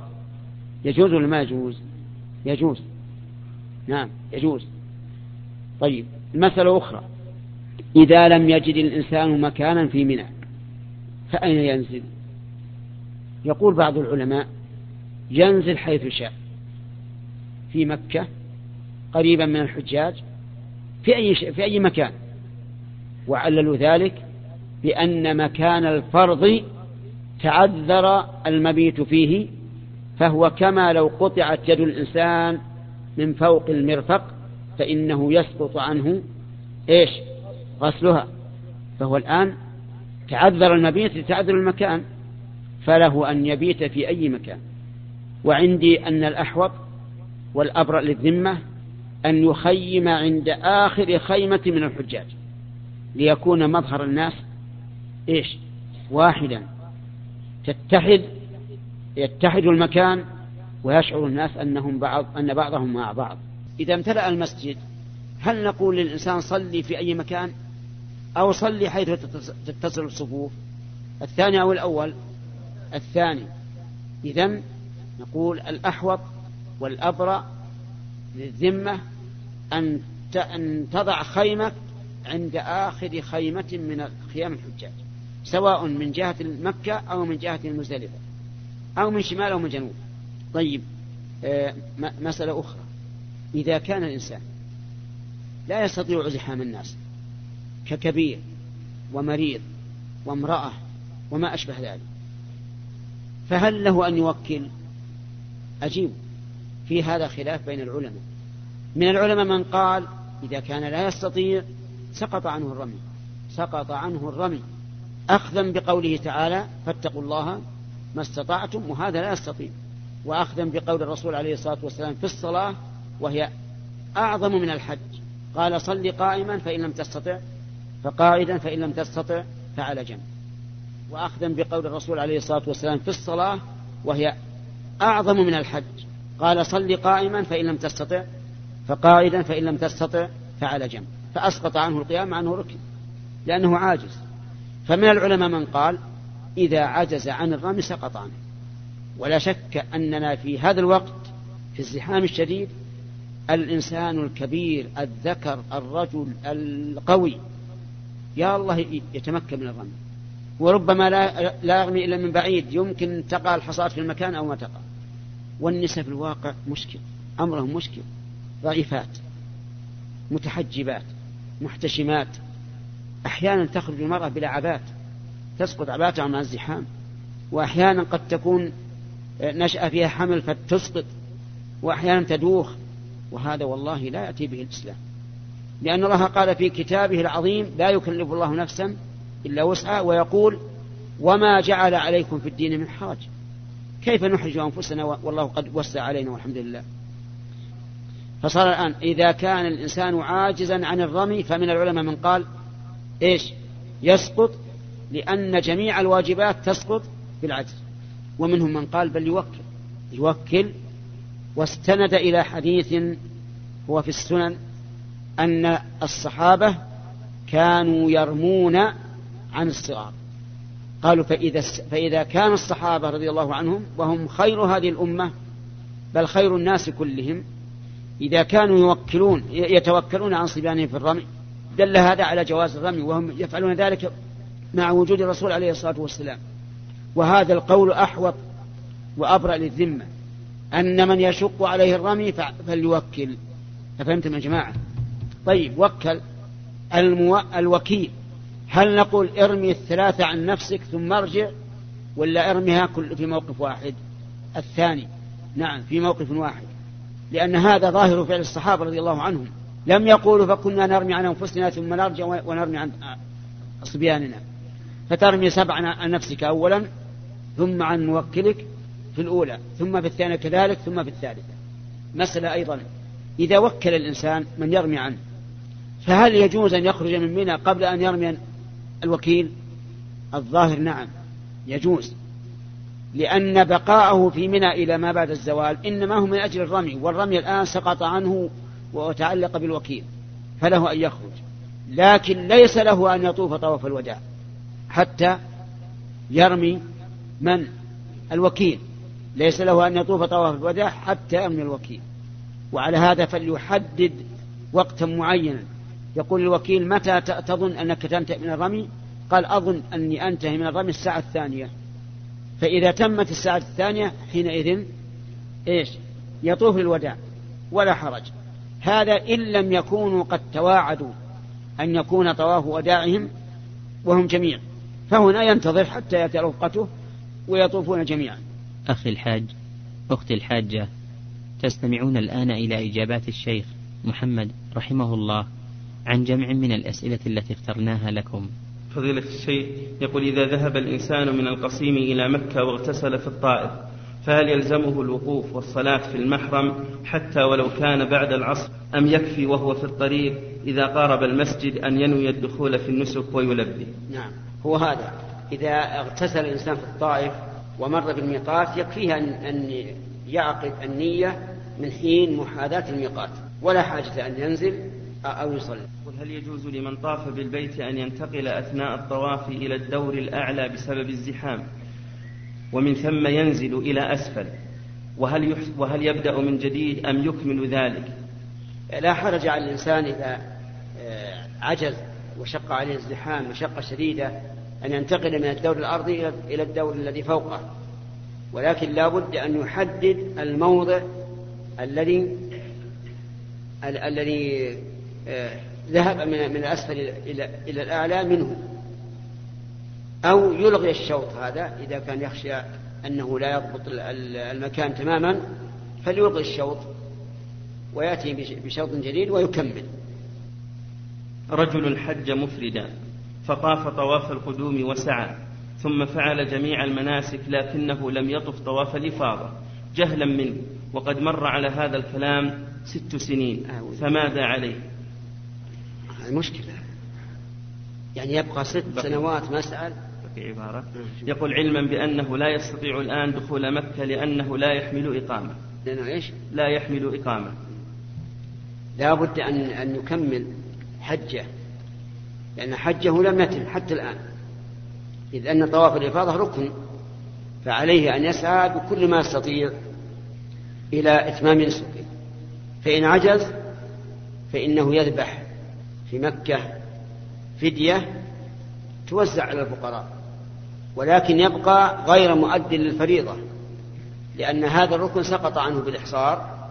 يجوز ولا ما يجوز؟ يجوز، نعم يجوز. طيب مسألة أخرى: إذا لم يجد الإنسان مكانا في منى فأين ينزل؟ يقول بعض العلماء ينزل حيث شاء، في مكة، قريبا من الحجاج، في أي مكان، وعللوا ذلك بأن مكان الفرض تعذر المبيت فيه، فهو كما لو قطعت يد الإنسان من فوق المرفق فإنه يسقط عنه إيش؟ غسلها. فهو الآن تعذر المبيت لتعذر المكان، فله أن يبيت في أي مكان. وعندي أن الأحوط والأبرأ للذمة أن يخيم عند آخر خيمة من الحجاج، ليكون مظهر الناس إيش؟ واحدا، يتحد المكان، ويشعر الناس أن بعضهم مع بعض. إذا امتلأ المسجد هل نقول للإنسان صلي في أي مكان، أو صلي حيث تتصل الصفوف؟ الثاني أو الأول؟ الثاني. إذن نقول الأحوط والأبرأ للذمة أن تضع خيمك عند آخر خيمة من خيام الحجاج، سواء من جهة مكة أو من جهة المزدلفة، أو من شمال أو من جنوب. طيب، مسألة أخرى، إذا كان الإنسان لا يستطيع زحام الناس ككبير ومريض وامرأة وما أشبه ذلك، فهل له أن يوكل؟ أجيب، في هذا خلاف بين العلماء. من العلماء من قال إذا كان لا يستطيع سقط عنه الرمي أخذا بقوله تعالى فاتقوا الله ما استطعتم، وهذا لا يستطيع، وأخذا بقول الرسول عليه الصلاة والسلام في الصلاة، وهي أعظم من الحج، قال صل قائما فإن لم تستطع، فقاعدا فإن لم تستطع فعلى جنب. وأخذا بقول الرسول عليه الصلاة والسلام في الصلاة، وهي أعظم من الحج، قال صل قائما فإن لم تستطع، فقاعدا فإن لم تستطع فعلى جنب. فأسقط عنه القيام عنه ركن لأنه عاجز. فمن العلماء من قال إذا عجز عن الرمي سقط عنه. ولا شك أننا في هذا الوقت في الزحام الشديد الإنسان الكبير الذكر الرجل القوي يا الله يتمكن من الرمي، وربما لا يرمي إلا من بعيد، يمكن تقع الحصاد في المكان أو ما تقع. والنساء في الواقع مشكل، أمرهم مشكل، ضعيفات متحجبات محتشمات، أحيانا تخرج المرأة بلا عبات، تسقط عباتها عن الزحام، وأحيانا قد تكون نشأ فيها حمل فتسقط، وأحيانا تدوخ، وهذا والله لا يأتي به الإسلام، لأن الله قال في كتابه العظيم لا يكلف الله نفسا إلا وسعها، ويقول وما جعل عليكم في الدين من حرج، كيف نحرج أنفسنا والله قد وسع علينا والحمد لله. فصار الآن إذا كان الإنسان عاجزا عن الرمي فمن العلماء من قال إيش؟ يسقط، لأن جميع الواجبات تسقط بالعجز. ومنهم من قال بل يوكل واستند إلى حديث هو في السنن أن الصحابة كانوا يرمون عن الصغار، قالوا فإذا كان الصحابة رضي الله عنهم وهم خير هذه الأمة بل خير الناس كلهم إذا كانوا يتوكلون عن صبيانهم في الرمي، دل هذا على جواز الرمي، وهم يفعلون ذلك مع وجود الرسول عليه الصلاة والسلام. وهذا القول أحوط وأبرأ للذمة، أن من يشق عليه الرمي فليوكل. أفهمتم يا جماعة؟ طيب، وكل الوكيل هل نقول ارمي الثلاثة عن نفسك ثم ارجع، ولا ارميها في موقف واحد؟ الثاني، نعم، في موقف واحد، لأن هذا ظاهر فعل الصحابة رضي الله عنهم، لم يقولوا فكنا نرمي عن أنفسنا ثم نرجع ونرمي عن صبياننا، فترمي 7 عن نفسك أولا، ثم عن موكلك في الأولى، ثم في الثانية كذلك، ثم في الثالثة. مسألة أيضا، إذا وكل الإنسان من يرمي عنه فهل يجوز أن يخرج من منى قبل أن يرمي الوكيل؟ الظاهر نعم يجوز، لأن بقاءه في منى إلى ما بعد الزوال إنما هو من أجل الرمي، والرمي الآن سقط عنه وتعلق بالوكيل، فله أن يخرج، لكن ليس له أن يطوف طواف الوداع حتى يرمي من الوكيل، ليس له أن يطوف طواف الوداع حتى يرمي الوكيل. وعلى هذا فليحدد وقتا معينا، يقول الوكيل متى تظن أنك تنتهي من الرمي، قال أظن أني أنتهي من الرمي الساعة الثانية، فإذا تمت الساعة الثانية حينئذ إيش يطوف الوداع ولا حرج. هذا إن لم يكونوا قد تواعدوا أن يكون طواف وداعهم وهم جميع، فهنا ينتظر حتى يأتي رفقته ويطوفون جميعا. أخي الحاج، أختي الحاجة، تستمعون الآن إلى إجابات الشيخ محمد رحمه الله عن جمع من الأسئلة التي اخترناها لكم. فضيلة الشيخ يقول: إذا ذهب الإنسان من القصيم إلى مكة واغتسل في الطائف، فهل يلزمه الوقوف والصلاة في المحرم حتى ولو كان بعد العصر، أم يكفي وهو في الطريق إذا قارب المسجد أن ينوي الدخول في النسك ويلبي؟ نعم، هو هذا، إذا اغتسل الإنسان في الطائف ومر بالميقات يكفيه أن يعقد النية من حين محاذاة الميقات، ولا حاجة أن ينزل أو يصلي. هل يجوز لمن طاف بالبيت أن ينتقل أثناء الطواف إلى الدور الأعلى بسبب الزحام، ومن ثم ينزل إلى أسفل، وهل يبدأ من جديد أم يكمل ذلك؟ لا حرج على الإنسان إذا عجز وشق عليه الزحام وشقة شديدة أن ينتقل من الدور الأرضي إلى الدور الذي فوقه، ولكن لا بد أن يحدد الموضع الذي ذهب من الأسفل إلى الأعلى منه، أو يلغي الشوط هذا إذا كان يخشى أنه لا يضبط المكان تماما، فليلغي الشوط ويأتي بشوط جديد ويكمل. رجل حج مفردا فطاف طواف القدوم وسعى، ثم فعل جميع المناسك لكنه لم يطف طواف الإفاضة جهلا منه، وقد مر على هذا الكلام 6 سنين، فماذا عليه؟ المشكلة يعني يبقى 6 سنوات ما سأل. عبارة يقول: علما بأنه لا يستطيع الآن دخول مكة لأنه لا يحمل إقامة. لأنه إيش؟ لا يحمل إقامة. لا بد أن يكمل حجة، لأن حجه لم يتم حتى الآن، إذ أن طواف الإفاضة ركن، فعليه أن يسعى بكل ما يستطيع إلى إتمام نسكه، فإن عجز فإنه يذبح في مكة فدية توزع على الفقراء، ولكن يبقى غير مؤدٍ للفريضة، لأن هذا الركن سقط عنه بالإحصار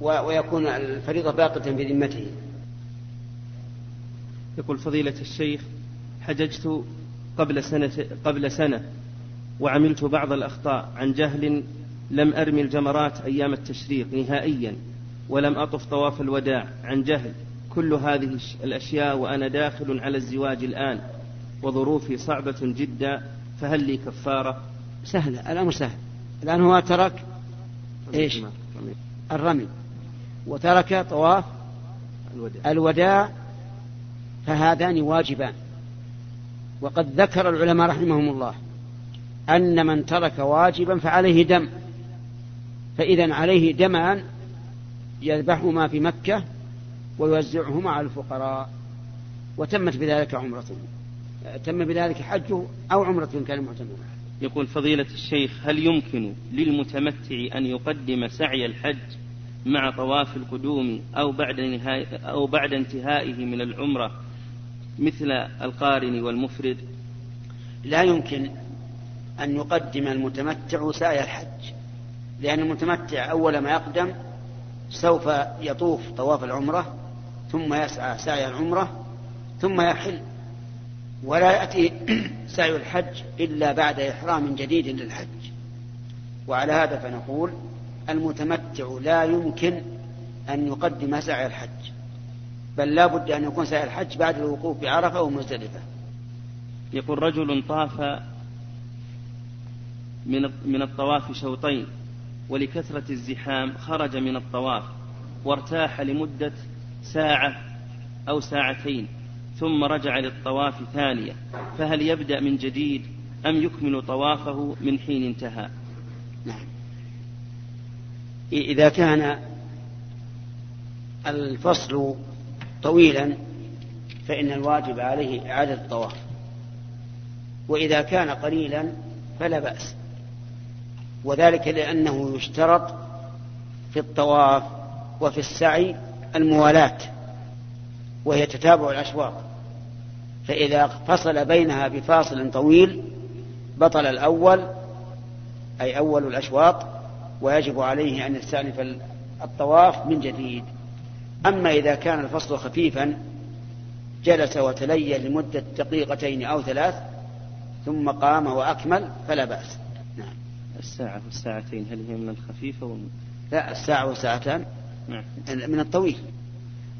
ويكون الفريضة باقية بذمته. يقول فضيلة الشيخ: حججت قبل سنة وعملت بعض الأخطاء عن جهل، لم أرمي الجمرات أيام التشريق نهائيا، ولم أطف طواف الوداع عن جهل، كل هذه الأشياء وأنا داخل على الزواج الآن وظروفي صعبة جدا، فهل لي كفارة؟ سهلة، الأمر سهل، لأن هو ترك إيش؟ الرمي، وترك طواف الوداع، فهذان واجبان. وقد ذكر العلماء رحمهم الله أن من ترك واجبا فعليه دم، فإذا عليه دمان يذبحهما في مكة ويوزعهما على الفقراء، وتمت بذلك عمرته، تم بذلك حجه أو عمرته كان معتمرا. يقول فضيلة الشيخ: هل يمكن للمتمتع أن يقدم سعي الحج مع طواف القدوم أو بعد انتهائه من العمرة مثل القارن والمفرد؟ لا يمكن أن يقدم المتمتع سعي الحج، لأن المتمتع أول ما يقدم سوف يطوف طواف العمرة، ثم يسعى سعي العمرة، ثم يحل، ولا يأتي سعي الحج إلا بعد إحرام جديد للحج. وعلى هذا فنقول: المتمتع لا يمكن أن يقدم سعي الحج، بل لا بد أن يكون سعي الحج بعد الوقوف بعرفة أو مزدلفة. يقول: رجل طاف من الطواف شوطين، ولكثرة الزحام خرج من الطواف وارتاح لمدة ساعة أو ساعتين، ثم رجع للطواف ثانية، فهل يبدأ من جديد أم يكمل طوافه من حين انتهى؟ نعم، إذا كان الفصل طويلا فإن الواجب عليه إعادة الطواف، وإذا كان قليلا فلا بأس، وذلك لأنه يشترط في الطواف وفي السعي الموالاة، وهي تتابع الأشواط، فإذا فصل بينها بفاصل طويل بطل الأول أي أول الأشواط، ويجب عليه أن يستأنف الطواف من جديد. أما إذا كان الفصل خفيفا جلس وتليه لمدة دقيقتين أو ثلاث ثم قام وأكمل فلا بأس. نعم. الساعة والساعتين هل هي من الخفيفة لا، الساعة والساعتان من الطويل.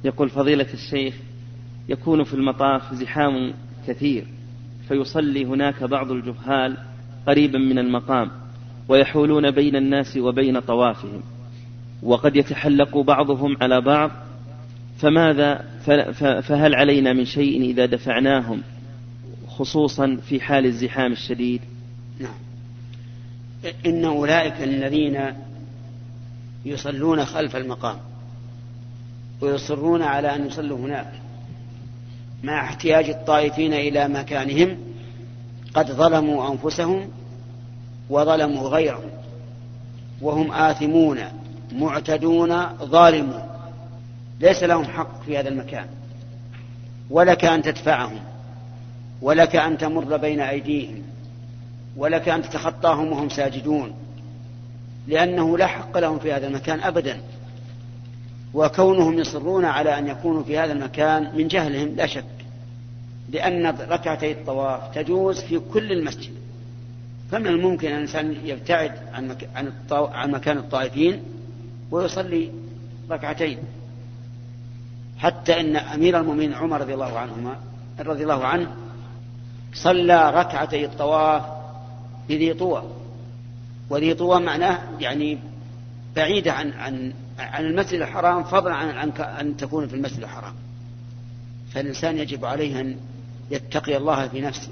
يقول فضيلة الشيخ يكون في المطاف زحام كثير فيصلي هناك بعض الجهال قريبا من المقام ويحولون بين الناس وبين طوافهم، وقد يتحلق بعضهم على بعض، فماذا فهل علينا من شيء إذا دفعناهم خصوصا في حال الزحام الشديد؟ نعم، إن أولئك الذين يصلون خلف المقام ويصرون على أن يصلوا هناك مع احتياج الطائفين إلى مكانهم قد ظلموا أنفسهم وظلموا غيرهم، وهم آثمون معتدون ظالمون، ليس لهم حق في هذا المكان، ولك أن تدفعهم، ولك أن تمر بين أيديهم، ولك أن تتخطاهم وهم ساجدون، لأنه لا حق لهم في هذا المكان أبدا. وكونهم يصرون على أن يكونوا في هذا المكان من جهلهم لا شك، لأن ركعتي الطواف تجوز في كل المسجد، فمن الممكن أن الإنسان يبتعد عن مكان الطائفين ويصلي ركعتين، حتى أن أمير المؤمنين عمر رضي الله عنه صلى ركعتي الطواف بذي طوى، وذي طوى معناه يعني بعيدة عن المسجد الحرام، فضلا عن أن تكون في المسجد الحرام. فالإنسان يجب عليه أن يتقي الله في نفسه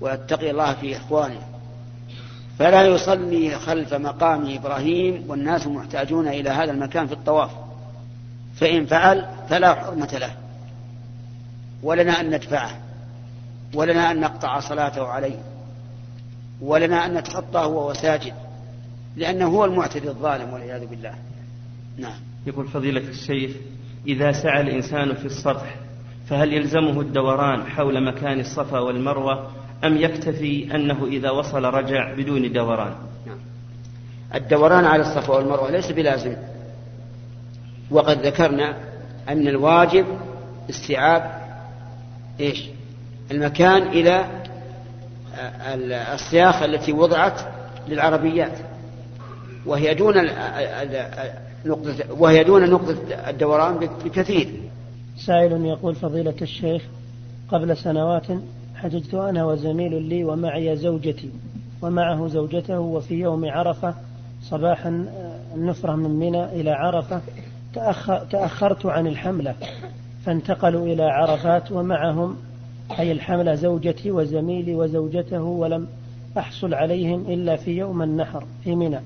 ويتقي الله في إخوانه، فلا يصلي خلف مقام إبراهيم والناس محتاجون إلى هذا المكان في الطواف، فإن فعل فلا حرمة له، ولنا أن ندفعه، ولنا أن نقطع صلاته عليه، ولنا أن نتخطاه وهو ساجد، لأنه هو المعتدي الظالم والعياذ بالله. نعم. يقول فضيلة الشيخ إذا سعى الإنسان في السطح فهل يلزمه الدوران حول مكان الصفا والمروة أم يكتفي أنه إذا وصل رجع بدون دوران؟ نعم. الدوران على الصفا والمروة ليس بلازم، وقد ذكرنا أن الواجب استيعاب المكان إلى الصياخ التي وضعت للعربيات وهي دون نقطة الدوران بكثير. سائل يقول فضيلة الشيخ قبل سنوات حججت أنا وزميل لي ومعي زوجتي ومعه زوجته، وفي يوم عرفة صباحا النفرة من منى إلى عرفة تأخرت عن الحملة فانتقلوا إلى عرفات ومعهم أي الحملة زوجتي وزميلي وزوجته، ولم أحصل عليهم إلا في يوم النحر في منى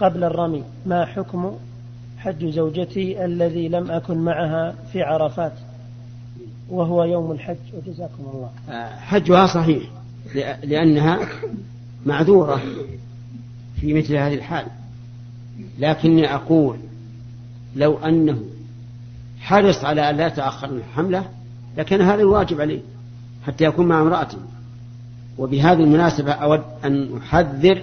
قبل الرمي، ما حكم حج زوجتي الذي لم أكن معها في عرفات وهو يوم الحج؟ وجزاكم الله. حجها صحيح لأنها معذورة في مثل هذه الحال، لكني أقول لو أنه حرص على أن لا تأخر من الحملة لكن هذا الواجب عليه حتى يكون مع امرأته. وبهذه المناسبة أود أن أحذر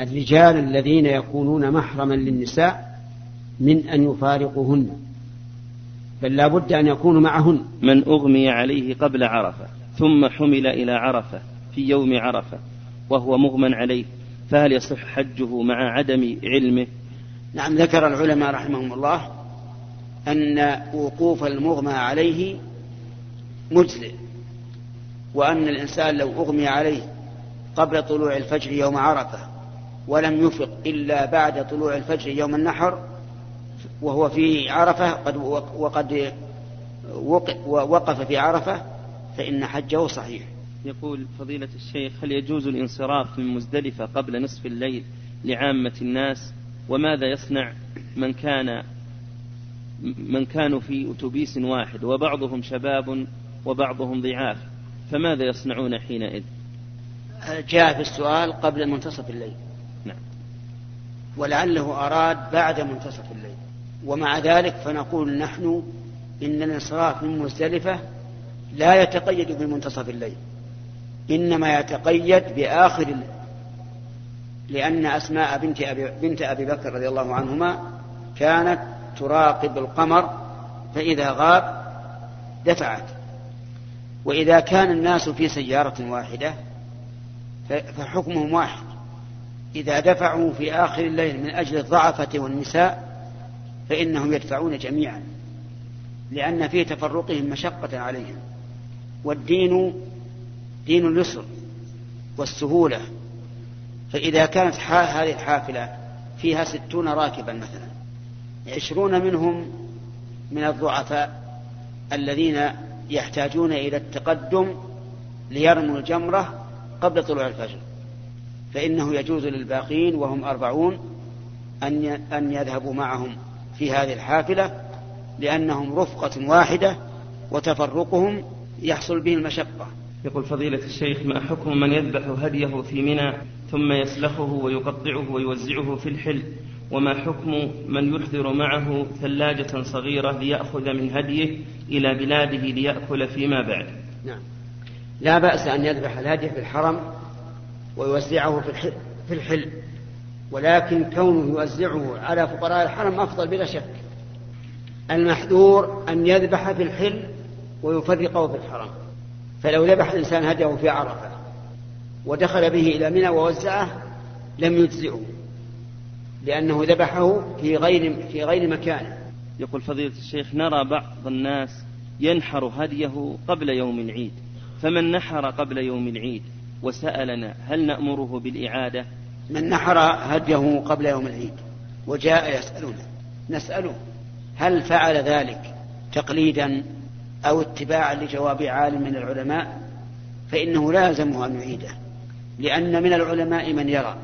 الرجال الذين يكونون محرما للنساء من أن يفارقهن، بل لا بد أن يكونوا معهن. من أغمي عليه قبل عرفة ثم حمل إلى عرفة في يوم عرفة وهو مغمى عليه فهل يصح حجه مع عدم علمه؟ نعم، ذكر العلماء رحمهم الله أن وقوف المغمى عليه مجزئ، وأن الإنسان لو أغمي عليه قبل طلوع الفجر يوم عرفة ولم يفق إلا بعد طلوع الفجر يوم النحر وهو في عرفة وقد وقف في عرفة فإن حجه صحيح. يقول فضيلة الشيخ هل يجوز الانصراف من مزدلفة قبل نصف الليل لعامة الناس؟ وماذا يصنع من كانوا في أتوبيس واحد وبعضهم شباب وبعضهم ضعاف، فماذا يصنعون حينئذ؟ جاء في السؤال قبل منتصف الليل. نعم. ولعله أراد بعد منتصف الليل، ومع ذلك فنقول نحن إن الانصراف من مزدلفة لا يتقيد بمنتصف الليل، إنما يتقيد بآخر الليل، لأن أسماء بنت أبي بكر رضي الله عنهما كانت تراقب القمر، فإذا غاب دفعت. وإذا كان الناس في سيارة واحدة فحكمهم واحد، إذا دفعوا في آخر الليل من أجل الضعفة والنساء فإنهم يدفعون جميعا، لأن في تفرقهم مشقة عليهم، والدين دين اليسر والسهولة. فإذا كانت هذه الحافلة فيها 60 راكبا مثلا، 20 منهم من الضعفاء الذين يحتاجون إلى التقدم ليرموا الجمرة قبل طلوع الفجر، فإنه يجوز للباقين وهم 40 أن يذهبوا معهم في هذه الحافلة، لأنهم رفقة واحدة وتفرقهم يحصل به المشقة. يقول فضيلة الشيخ: ما حكم من يذبح هديه في منى ثم يسلخه ويقطعه ويوزعه في الحل؟ وما حكم من يحضر معه ثلاجة صغيرة ليأخذ من هديه إلى بلاده ليأكل فيما بعد؟ نعم، لا بأس أن يذبح الهدي في الحرم ويوزعه في الحل، ولكن كونه يوزعه على فقراء الحرم أفضل بلا شك. المحذور أن يذبح في الحل ويفرقه في الحرم، فلو ذبح الإنسان هديه في عرفة ودخل به إلى منى ووزعه لم يجزئه، لأنه ذبحه في غير مكانه. يقول فضيلة الشيخ: نرى بعض الناس ينحر هديه قبل يوم العيد، فمن نحر قبل يوم العيد وسألنا هل نأمره بالإعادة؟ من نحر هديه قبل يوم العيد وجاء يسألنا، نسأله هل فعل ذلك تقليدا أو اتباعا لجواب عالم من العلماء، فإنه لازمه أن يعيده، لأن من العلماء من يرى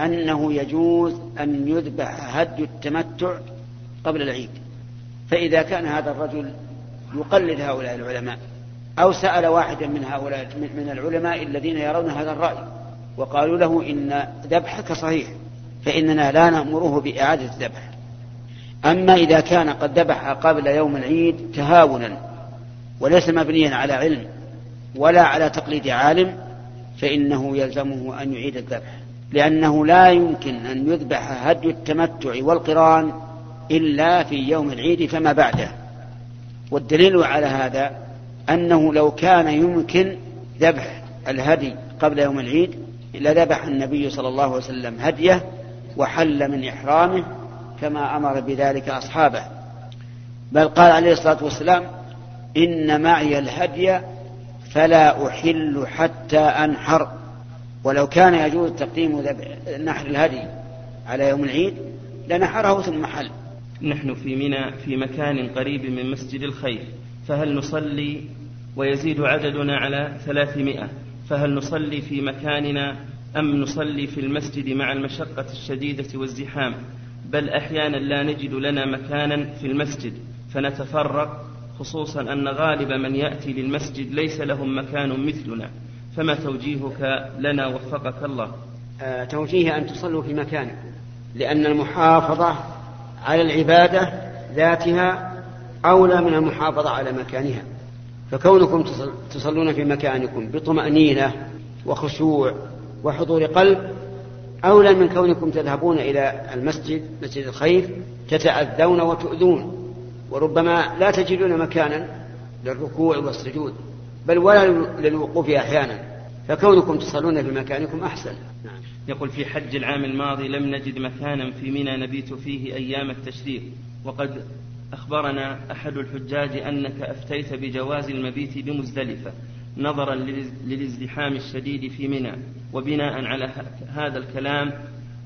أنه يجوز أن يذبح هدي التمتع قبل العيد، فإذا كان هذا الرجل يقلد هؤلاء العلماء أو سأل واحدا من هؤلاء من العلماء الذين يرون هذا الرأي وقالوا له إن ذبحك صحيح، فإننا لا نأمره بإعادة الذبح. أما إذا كان قد ذبح قبل يوم العيد تهاونا وليس مبنيا على علم ولا على تقليد عالم، فإنه يلزمه أن يعيد الذبح، لأنه لا يمكن أن يذبح هدي التمتع والقران إلا في يوم العيد فما بعده. والدليل على هذا أنه لو كان يمكن ذبح الهدي قبل يوم العيد لذبح النبي صلى الله عليه وسلم هديه وحل من إحرامه كما أمر بذلك أصحابه، بل قال عليه الصلاة والسلام: إن معي الهدي فلا أحل حتى أنحر. ولو كان يجوز تقديم نحر الهدي على يوم العيد لنحره ثم حل. نحن في منى في مكان قريب من مسجد الخير، فهل نصلي ويزيد عددنا على 300، فهل نصلي في مكاننا أم نصلي في المسجد مع المشقة الشديدة والزحام، بل أحيانا لا نجد لنا مكانا في المسجد فنتفرق، خصوصا أن غالب من يأتي للمسجد ليس لهم مكان مثلنا، فما توجيهك لنا وفقك الله؟ توجيه أن تصلوا في مكانكم، لأن المحافظة على العبادة ذاتها أولى من المحافظة على مكانها، فكونكم تصلون في مكانكم بطمأنينة وخشوع وحضور قلب أولى من كونكم تذهبون إلى المسجد مسجد الخير تتأذون وتؤذون، وربما لا تجدون مكانا للركوع والسجود بل ولا للوقوف أحيانا، فكونكم تصلون في مكانكم أحسن. نعم. يقول: في حج العام الماضي لم نجد مكانا في منى نبيت فيه أيام التشريق، وقد أخبرنا أحد الحجاج أنك أفتيت بجواز المبيت بمزدلفة نظرا للازدحام الشديد في منى، وبناء على هذا الكلام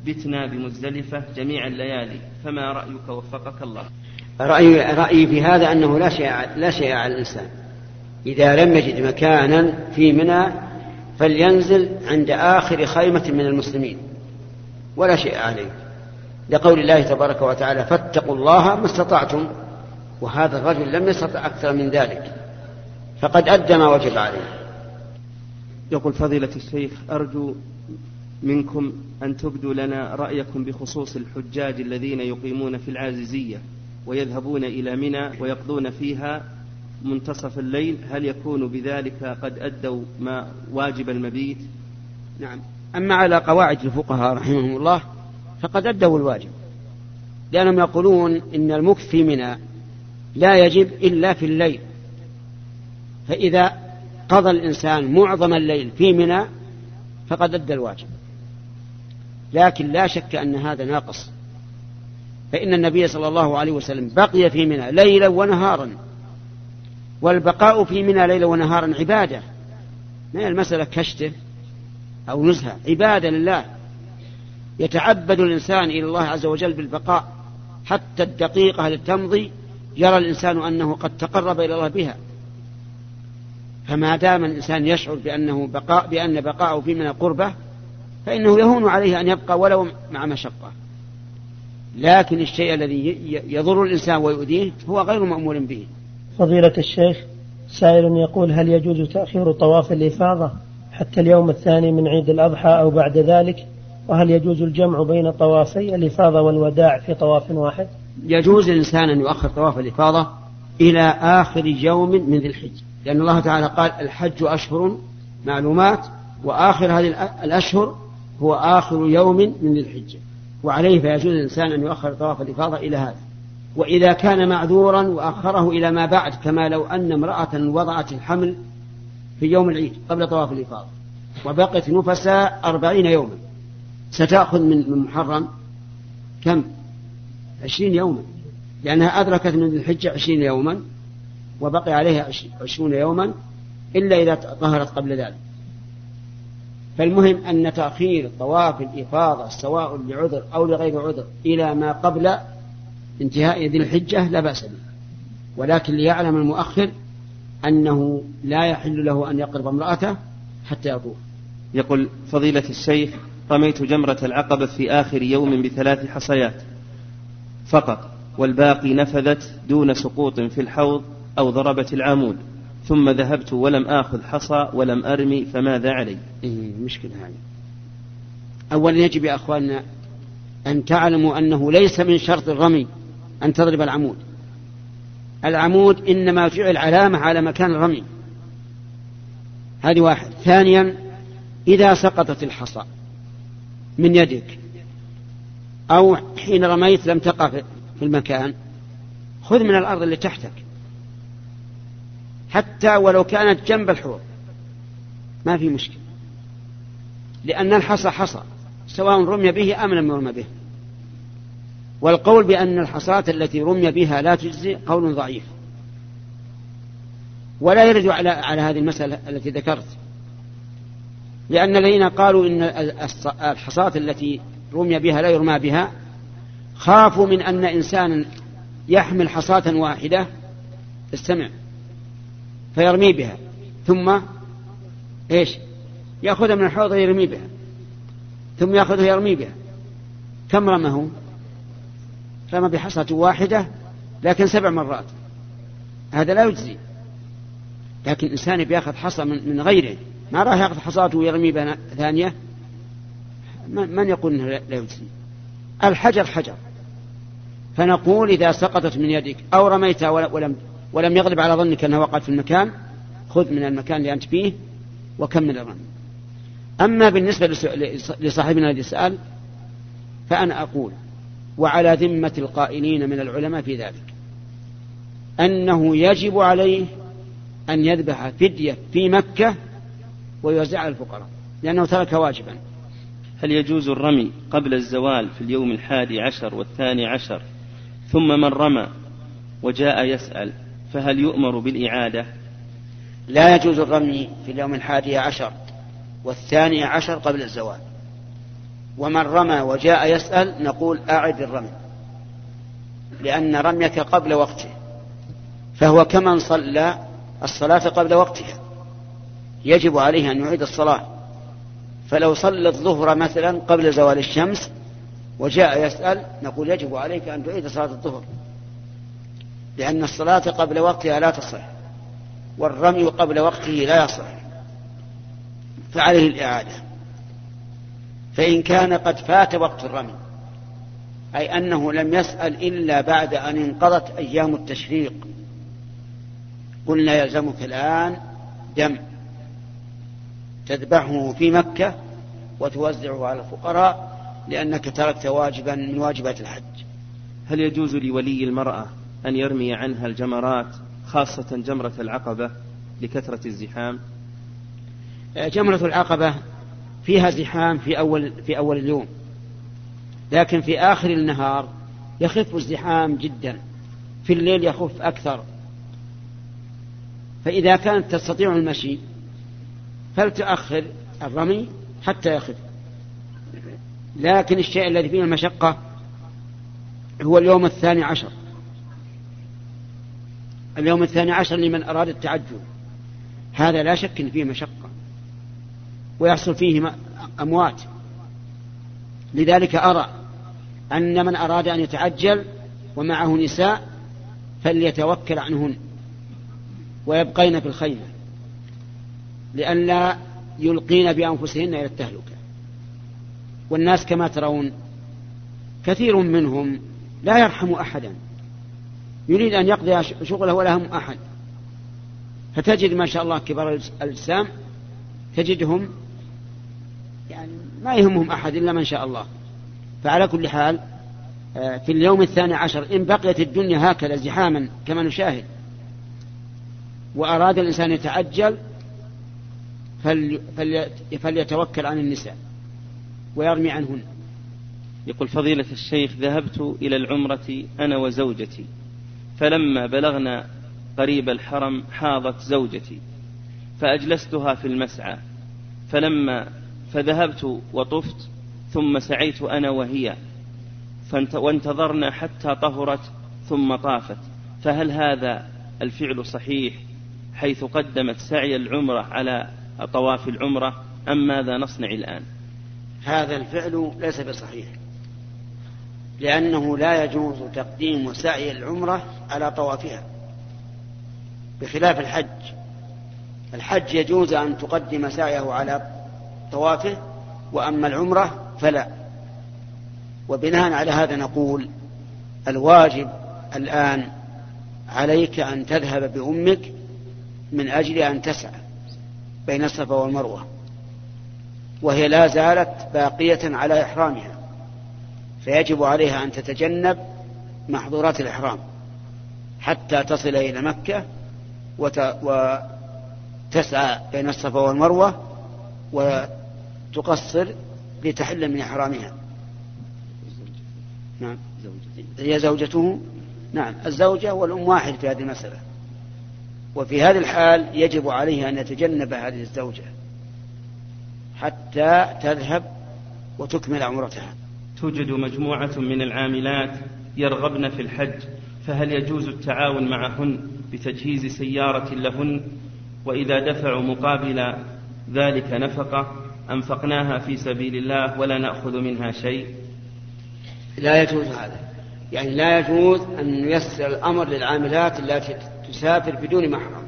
بتنا بمزدلفة جميع الليالي، فما رأيك وفقك الله؟ رأيي في هذا أنه لا شيء على الإنسان إذا لم يجد مكانا في منى فلينزل عند آخر خيمة من المسلمين، ولا شيء عليه، لقول الله تبارك وتعالى: فاتقوا الله ما استطعتم، وهذا الرجل لم يستطع أكثر من ذلك، فقد أدى ما وجب عليه. يقول فضيلة الشيخ: أرجو منكم أن تبدوا لنا رأيكم بخصوص الحجاج الذين يقيمون في العاززية ويذهبون إلى منى ويقضون فيها منتصف الليل هل يكون بذلك قد أدوا ما واجب المبيت؟ نعم، أما على قواعد الفقهاء رحمهم الله فقد أدوا الواجب، لأنهم يقولون إن المكفي منى لا يجب إلا في الليل، فإذا قضى الإنسان معظم الليل في منى فقد أدى الواجب. لكن لا شك أن هذا ناقص، فإن النبي صلى الله عليه وسلم بقي في منى ليلا ونهارا، والبقاء في منى ليلا ونهارا عبادة، ما المسألة كشته أو نزهة، عبادة لله، يتعبد الإنسان إلى الله عز وجل بالبقاء حتى الدقيقة التي تمضي يرى الإنسان أنه قد تقرب إلى الله بها. فما دام الإنسان يشعر بأن بقاءه في منى قربة فإنه يهون عليه أن يبقى ولو مع مشقة. لكن الشيء الذي يضر الإنسان ويؤذيه هو غير مأمور به. فضيلة الشيخ، سائل يقول: هل يجوز تأخير طواف الإفاضة حتى اليوم الثاني من عيد الأضحى أو بعد ذلك؟ وهل يجوز الجمع بين طوافي الإفاضة والوداع في طواف واحد؟ يجوز الإنسان أن يؤخر طواف الإفاضة إلى آخر يوم من ذي الحجة، لأن الله تعالى قال: الحج أشهر معلومات، وآخر هذه الأشهر هو آخر يوم من ذي الحجة، وعليه فيجوز الإنسان أن يؤخر طواف الإفاضة إلى هذا. وإذا كان معذورا وأخره إلى ما بعد، كما لو أن امرأة وضعت الحمل في يوم العيد قبل طواف الإفاضة وبقت نفسها 40 يوما، ستأخذ من محرم كم؟ 20 يوما، لأنها أدركت من الحجة 20 يوما وبقي عليها 20 يوما إلا إذا طهرت قبل ذلك. فالمهم أن تأخير طواف الإفاضة سواء لعذر أو لغير عذر إلى ما قبل انتهاء ذي الحجة لا بأس به، ولكن ليعلم المؤخر أنه لا يحل له أن يقرب امرأته حتى يطوف. يقول: فضيلة الشيخ، رميت جمرة العقبة في آخر يوم ب3 حصيات فقط، والباقي نفذت دون سقوط في الحوض أو ضربت العمود، ثم ذهبت ولم آخذ حصى ولم أرمي، فماذا علي؟ مشكلة هذه. أولا يجب يا أخواننا أن تعلموا أنه ليس من شرط الرمي أن تضرب العمود، العمود إنما جعل علامة على مكان الرمي، هذه واحد. ثانيا، إذا سقطت الحصى من يدك أو حين رميت لم تقع في المكان، خذ من الأرض اللي تحتك حتى ولو كانت جنب الحوض، ما في مشكلة، لأن الحصى حصى سواء رمي به أم لم يرمى به. والقول بأن الحصاة التي رمي بها لا تجزي قول ضعيف، ولا يرد على هذه المسألة التي ذكرت، لأن الذين قالوا إن الحصاة التي رمي بها لا يرمى بها خافوا من أن إنسانا يحمل حصاة واحدة استمع فيرمي بها ثم يأخذها من الحوض يرمي بها ثم يأخذها يرمي بها. كم رمه؟ رمى بحصة واحدة لكن 7 مرات، هذا لا يجزي. لكن الإنسان بيأخذ حصة من غيره، ما راح يأخذ حصاته ويرمي بها ثانية، من يقول أنه لا يجزي؟ الحجر حجر، فنقول إذا سقطت من يدك أو رميتها ولم يغلب على ظنك أنها وقعت في المكان، خذ من المكان اللي أنت فيه وكمل الرمي. أما بالنسبة لصاحبنا الذي سأل فأنا أقول، وعلى ذمة القائلين من العلماء في ذلك، أنه يجب عليه أن يذبح فدية في مكة ويوزعها على الفقراء لأنه ترك واجبا. هل يجوز الرمي قبل الزوال في اليوم 11 و12؟ ثم من رمى وجاء يسأل فهل يؤمر بالإعادة؟ لا يجوز الرمي في اليوم 11 و12 قبل الزوال، ومن رمى وجاء يسأل نقول أعد الرمي، لأن رميك قبل وقته، فهو كمن صلى الصلاة قبل وقتها، يجب عليه أن يعيد الصلاة. فلو صلى الظهر مثلا قبل زوال الشمس وجاء يسأل نقول يجب عليك أن تعيد صلاة الظهر، لأن الصلاة قبل وقتها لا تصح والرمي قبل وقته لا يصح، فعليه الإعادة. فإن كان قد فات وقت الرمي، أي أنه لم يسأل إلا بعد أن انقضت أيام التشريق قلنا يلزمك الآن دم تذبحه في مكة وتوزعه على الفقراء لأنك تركت واجبا من واجبات الحج. هل يجوز لولي المرأة أن يرمي عنها الجمرات خاصة جمرة العقبة لكثرة الزحام؟ جمرة العقبة فيها زحام في أول اليوم، لكن في آخر النهار يخف الزحام جدا، في الليل يخف أكثر، فإذا كانت تستطيع المشي فلتأخر الرمي حتى يخف. لكن الشيء الذي فيه المشقة هو اليوم الثاني عشر، اليوم الثاني عشر لمن أراد التعجل، هذا لا شك فيه مشقة ويحصل فيه أموات. لذلك أرى أن من أراد أن يتعجل ومعه نساء فليتوكل عنهن ويبقين في الخيمة لئلا يلقين بأنفسهن إلى التهلكة. والناس كما ترون كثير منهم لا يرحم أحدا، يريد أن يقضي شغله ولا هم أحد، فتجد ما شاء الله كبار الأجسام تجدهم يعني ما يهمهم أحد إلا من شاء الله. فعلى كل حال في اليوم الثاني عشر إن بقيت الدنيا هكذا زحاما كما نشاهد وأراد الإنسان يتعجل فليتوكل عن النساء ويرمي عنهن. يقول فضيلة الشيخ: ذهبت إلى العمرة أنا وزوجتي، فلما بلغنا قريب الحرم حاضت زوجتي فأجلستها في المسعى، فذهبت وطفت ثم سعيت أنا وهي وانتظرنا حتى طهرت ثم طافت، فهل هذا الفعل صحيح حيث قدمت سعي العمرة على طواف العمرة أم ماذا نصنع الآن؟ هذا الفعل ليس بصحيح، لأنه لا يجوز تقديم سعي العمرة على طوافها بخلاف الحج. الحج يجوز أن تقدم سعيه على طوافه، وأما العمرة فلا. وبناء على هذا نقول الواجب الآن عليك أن تذهب بأمك من أجل أن تسعى بين الصفا والمروة وهي لا زالت باقية على إحرامها، فيجب عليها أن تتجنب محظورات الإحرام حتى تصل إلى مكة وتسعى بين الصفا والمروة وتقصر لتحل من إحرامها. نعم، هي زوجته، نعم، الزوجة والأم واحد في هذه المسألة، وفي هذا الحال يجب عليها أن يتجنب هذه الزوجة حتى تذهب وتكمل عمرتها. توجد مجموعة من العاملات يرغبن في الحج، فهل يجوز التعاون معهن بتجهيز سيارة لهن؟ وإذا دفعوا مقابل ذلك نفقة أنفقناها في سبيل الله ولا نأخذ منها شيء؟ لا يجوز هذا، يعني لا يجوز أن يسر الأمر للعاملات التي تسافر بدون محرم،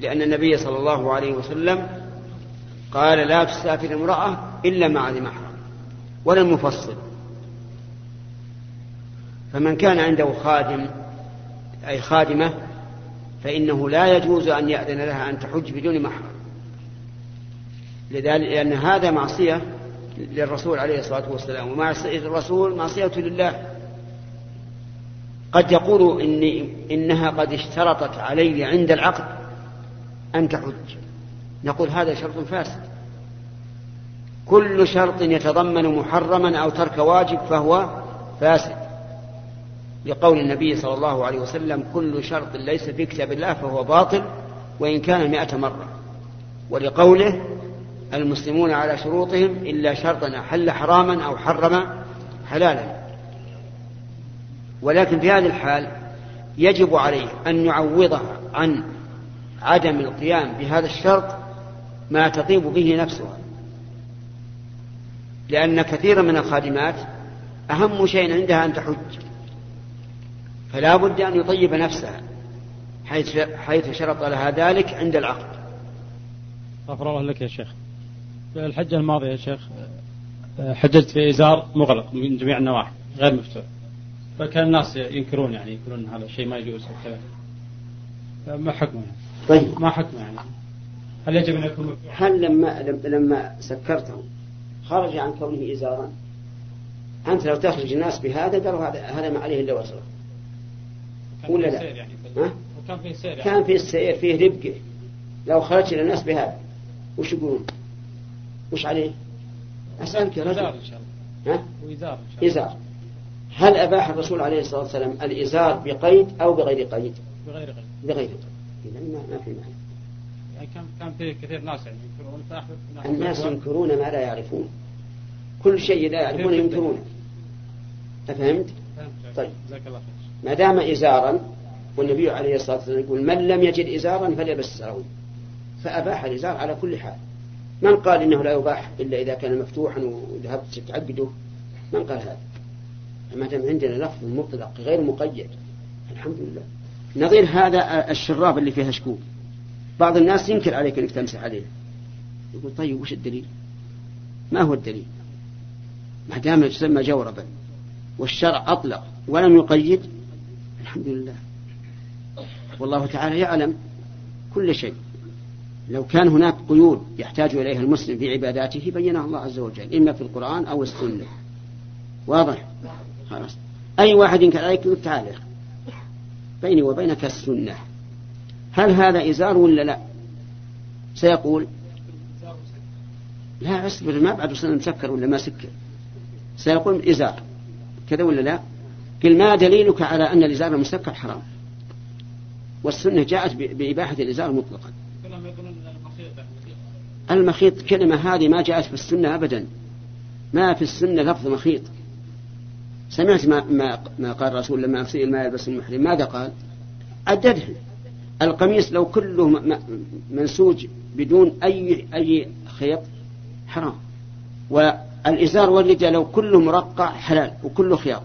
لأن النبي صلى الله عليه وسلم قال: لا تسافر امرأة إلا مع ذي محرم، ولا المفصل. فمن كان عنده خادم أي خادمة فإنه لا يجوز أن يأذن لها أن تحج بدون محرم، لذلك لأن هذا معصية للرسول عليه الصلاة والسلام، ومعصية الرسول معصية لله. قد يقول إنها قد اشترطت علي عند العقد أن تحج، نقول هذا شرط فاسد. كل شرط يتضمن محرما أو ترك واجب فهو فاسد، لقول النبي صلى الله عليه وسلم: كل شرط ليس في كتاب الله فهو باطل وإن كان 100 مرة. ولقوله: المسلمون على شروطهم إلا شرطا أحل حراما أو حرم حلالا. ولكن في هذه الحال يجب عليه أن يعوضها عن عدم القيام بهذا الشرط ما تطيب به نفسها، لأن كثيرا من الخادمات أهم شيء عندها أن تحج، فلا بد أن يطيب نفسها حيث شرط لها ذلك عند العقد. غفر الله لك يا شيخ. في الحجة الماضية يا شيخ حججت في إزار مغلق من جميع النواحي غير مفتوح، فكان الناس ينكرون، يعني يقولون هذا الشيء ما يجوز. ما حكمه؟ طيب ما حكمه يعني؟ هل يجب أن يكون؟ هل لما سكرته خرج عن كونه إزارا؟ أنت لو تخرج الناس بهذا قالوا هذا ما عليه إلا وزره ولا لا؟ يعني كان في السير، كان في السير فيه ربقه. لو خرجت للناس بهذا وش يقولون؟ وش عليه؟ أسألك يا رجل. وإزار إزار. هل أباح الرسول عليه الصلاة والسلام الإزار بقيد أو بغير قيد؟ بغير قيد. بغير قيد. إذن ما في معنى. يعني كان في كثير ناس ينكرون. الناس ينكرون ما لا يعرفون. كل شيء لا يعرفون ينكرونه. أفهمت؟ طيب. ما دام إزارا والنبي عليه الصلاة والسلام يقول من لم يجد إزارا فليلبس سراويل. فأباح الإزار على كل حال. من قال إنه لا يباح إلا إذا كان مفتوحا وذهبت تعقده؟ من قال هذا؟ ما دام عندنا لفظ مطلق غير مقيد الحمد لله. نظير هذا الشراب اللي فيها شكوك. بعض الناس ينكر عليك أنك تمسح عليه. يقول طيب وش الدليل؟ ما هو الدليل؟ ما دام يسمى جوربا والشرع أطلق ولم يقيد الحمد لله. والله تعالى يعلم كل شيء. لو كان هناك قيود يحتاج إليها المسلم في عباداته بينها الله عز وجل إما في القرآن أو السنة. واضح؟ خلاص. أي واحد ينكر عليك تعالى بيني وبينك السنة. هل هذا إزار ولا لا؟ سيقول لا أصبر ما بعد وصلنا مسكر ولا ما سكر. سيقول إزار كذا ولا لا؟ قل ما دليلك على أن الإزار المسكر حرام والسنة جاءت بإباحة الإزار مطلقا؟ المخيط كلمة هذه ما جاءت في السنة أبدا. ما في السنة لفظ مخيط. سمعت ما قال الرسول لما أفسيل ما يلبس المحرم ماذا قال؟ عدده. القميص لو كله منسوج بدون أي خيط حرام. والإزار والرداء لو كله مرقع حلال وكله خياط.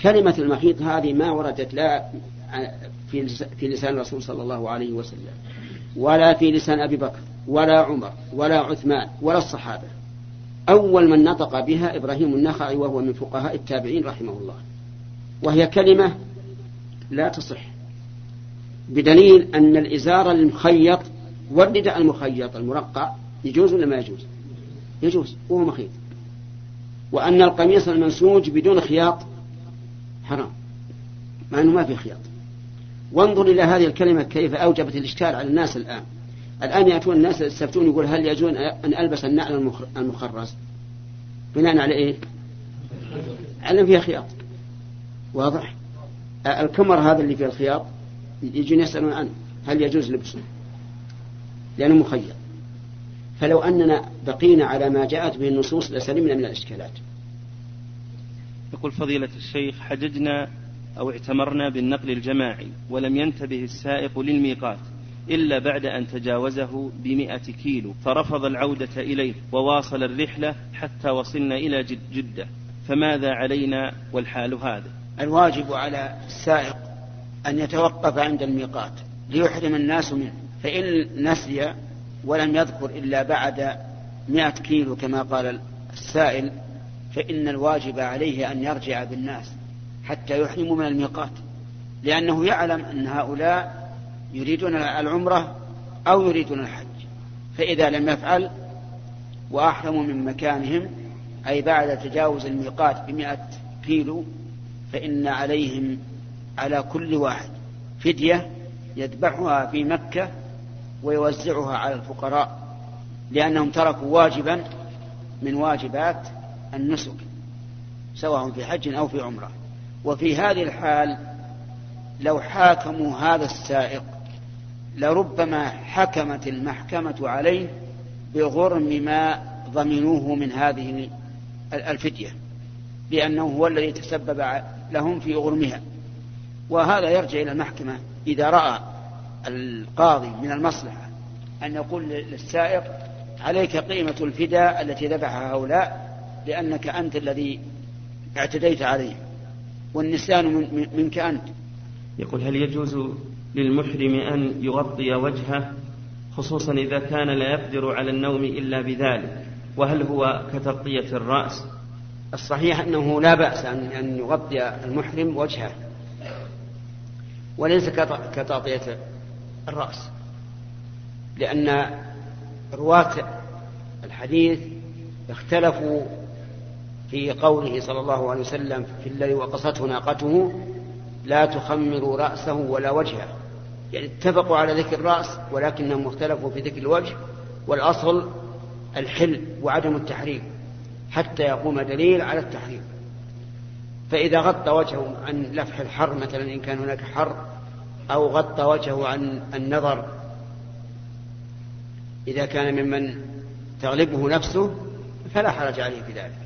كلمة المخيط هذه ما وردت لا في لسان الرسول صلى الله عليه وسلم ولا في لسان أبي بكر ولا عمر ولا عثمان ولا الصحابة. أول من نطق بها إبراهيم النخعي وهو من فقهاء التابعين رحمه الله. وهي كلمة لا تصح بدليل أن الإزار المخيط والرداء المخيط المرقع يجوز ولا ما يجوز؟ يجوز وهو مخيط. وأن القميص المنسوج بدون خياط حرام مع أنه ما في خياط. وانظر إلى هذه الكلمة كيف أوجبت الإشكال على الناس الآن. الآن يأتون الناس يستفتون يقول هل يجوز أن ألبس النعل المخرز بناء على إيه؟ علم فيها خياط. واضح؟ الكمر هذا اللي فيه الخياط يجون يسألون عنه هل يجوز لبسه لأنه مخيط. فلو أننا بقينا على ما جاءت به النصوص لسلمنا من الإشكالات. يقول فضيلة الشيخ حججنا أو اعتمرنا بالنقل الجماعي ولم ينتبه السائق للميقات إلا بعد أن تجاوزه 100 كيلو فرفض العودة إليه وواصل الرحلة حتى وصلنا إلى جدة فماذا علينا والحال هذا؟ الواجب على السائق أن يتوقف عند الميقات ليحرم الناس منه. فإن نسي ولم يذكر إلا بعد 100 كيلو كما قال السائل فإن الواجب عليه أن يرجع بالناس حتى يحرموا من الميقات. لأنه يعلم أن هؤلاء يريدون العمرة أو يريدون الحج. فإذا لم يفعل وأحرموا من مكانهم أي بعد تجاوز الميقات 100 كيلو فإن عليهم على كل واحد فدية يذبحها في مكة ويوزعها على الفقراء لأنهم تركوا واجبا من واجبات النسك سواء في حج أو في عمرة. وفي هذه الحال لو حاكموا هذا السائق لربما حكمت المحكمة عليه بغرم ما ضمنوه من هذه الفدية لأنه هو الذي تسبب لهم في غرمها. وهذا يرجع إلى المحكمة إذا رأى القاضي من المصلحة أن يقول للسائق عليك قيمة الفداء التي ذبحها هؤلاء لأنك أنت الذي اعتديت عليه والنسيان منك أنت. يقول هل يجوز للمحرم أن يغطي وجهه خصوصا إذا كان لا يقدر على النوم إلا بذلك وهل هو كتغطية الرأس؟ الصحيح أنه لا بأس أن يغطي المحرم وجهه وليس كتغطية الرأس، لأن رواة الحديث اختلفوا في قوله صلى الله عليه وسلم في الذي وقصته ناقته لا تخمروا رأسه ولا وجهه، يعني اتفقوا على ذكر الرأس ولكنهم اختلفوا في ذكر الوجه، والأصل الحل وعدم التحريم حتى يقوم دليل على التحريم. فإذا غطى وجهه عن لفح الحر مثلا إن كان هناك حر، أو غطى وجهه عن النظر إذا كان ممن تغلبه نفسه فلا حرج عليه في ذلك،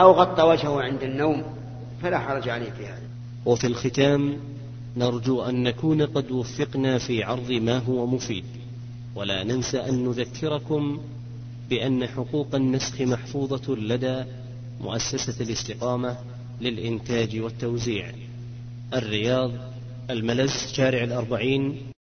أو غطى وجهه عند النوم فلا حرج عليه في هذا. وفي الختام نرجو أن نكون قد وفقنا في عرض ما هو مفيد، ولا ننسى أن نذكركم بأن حقوق النسخ محفوظة لدى مؤسسة الاستقامة للإنتاج والتوزيع، الرياض، الملز، شارع 40.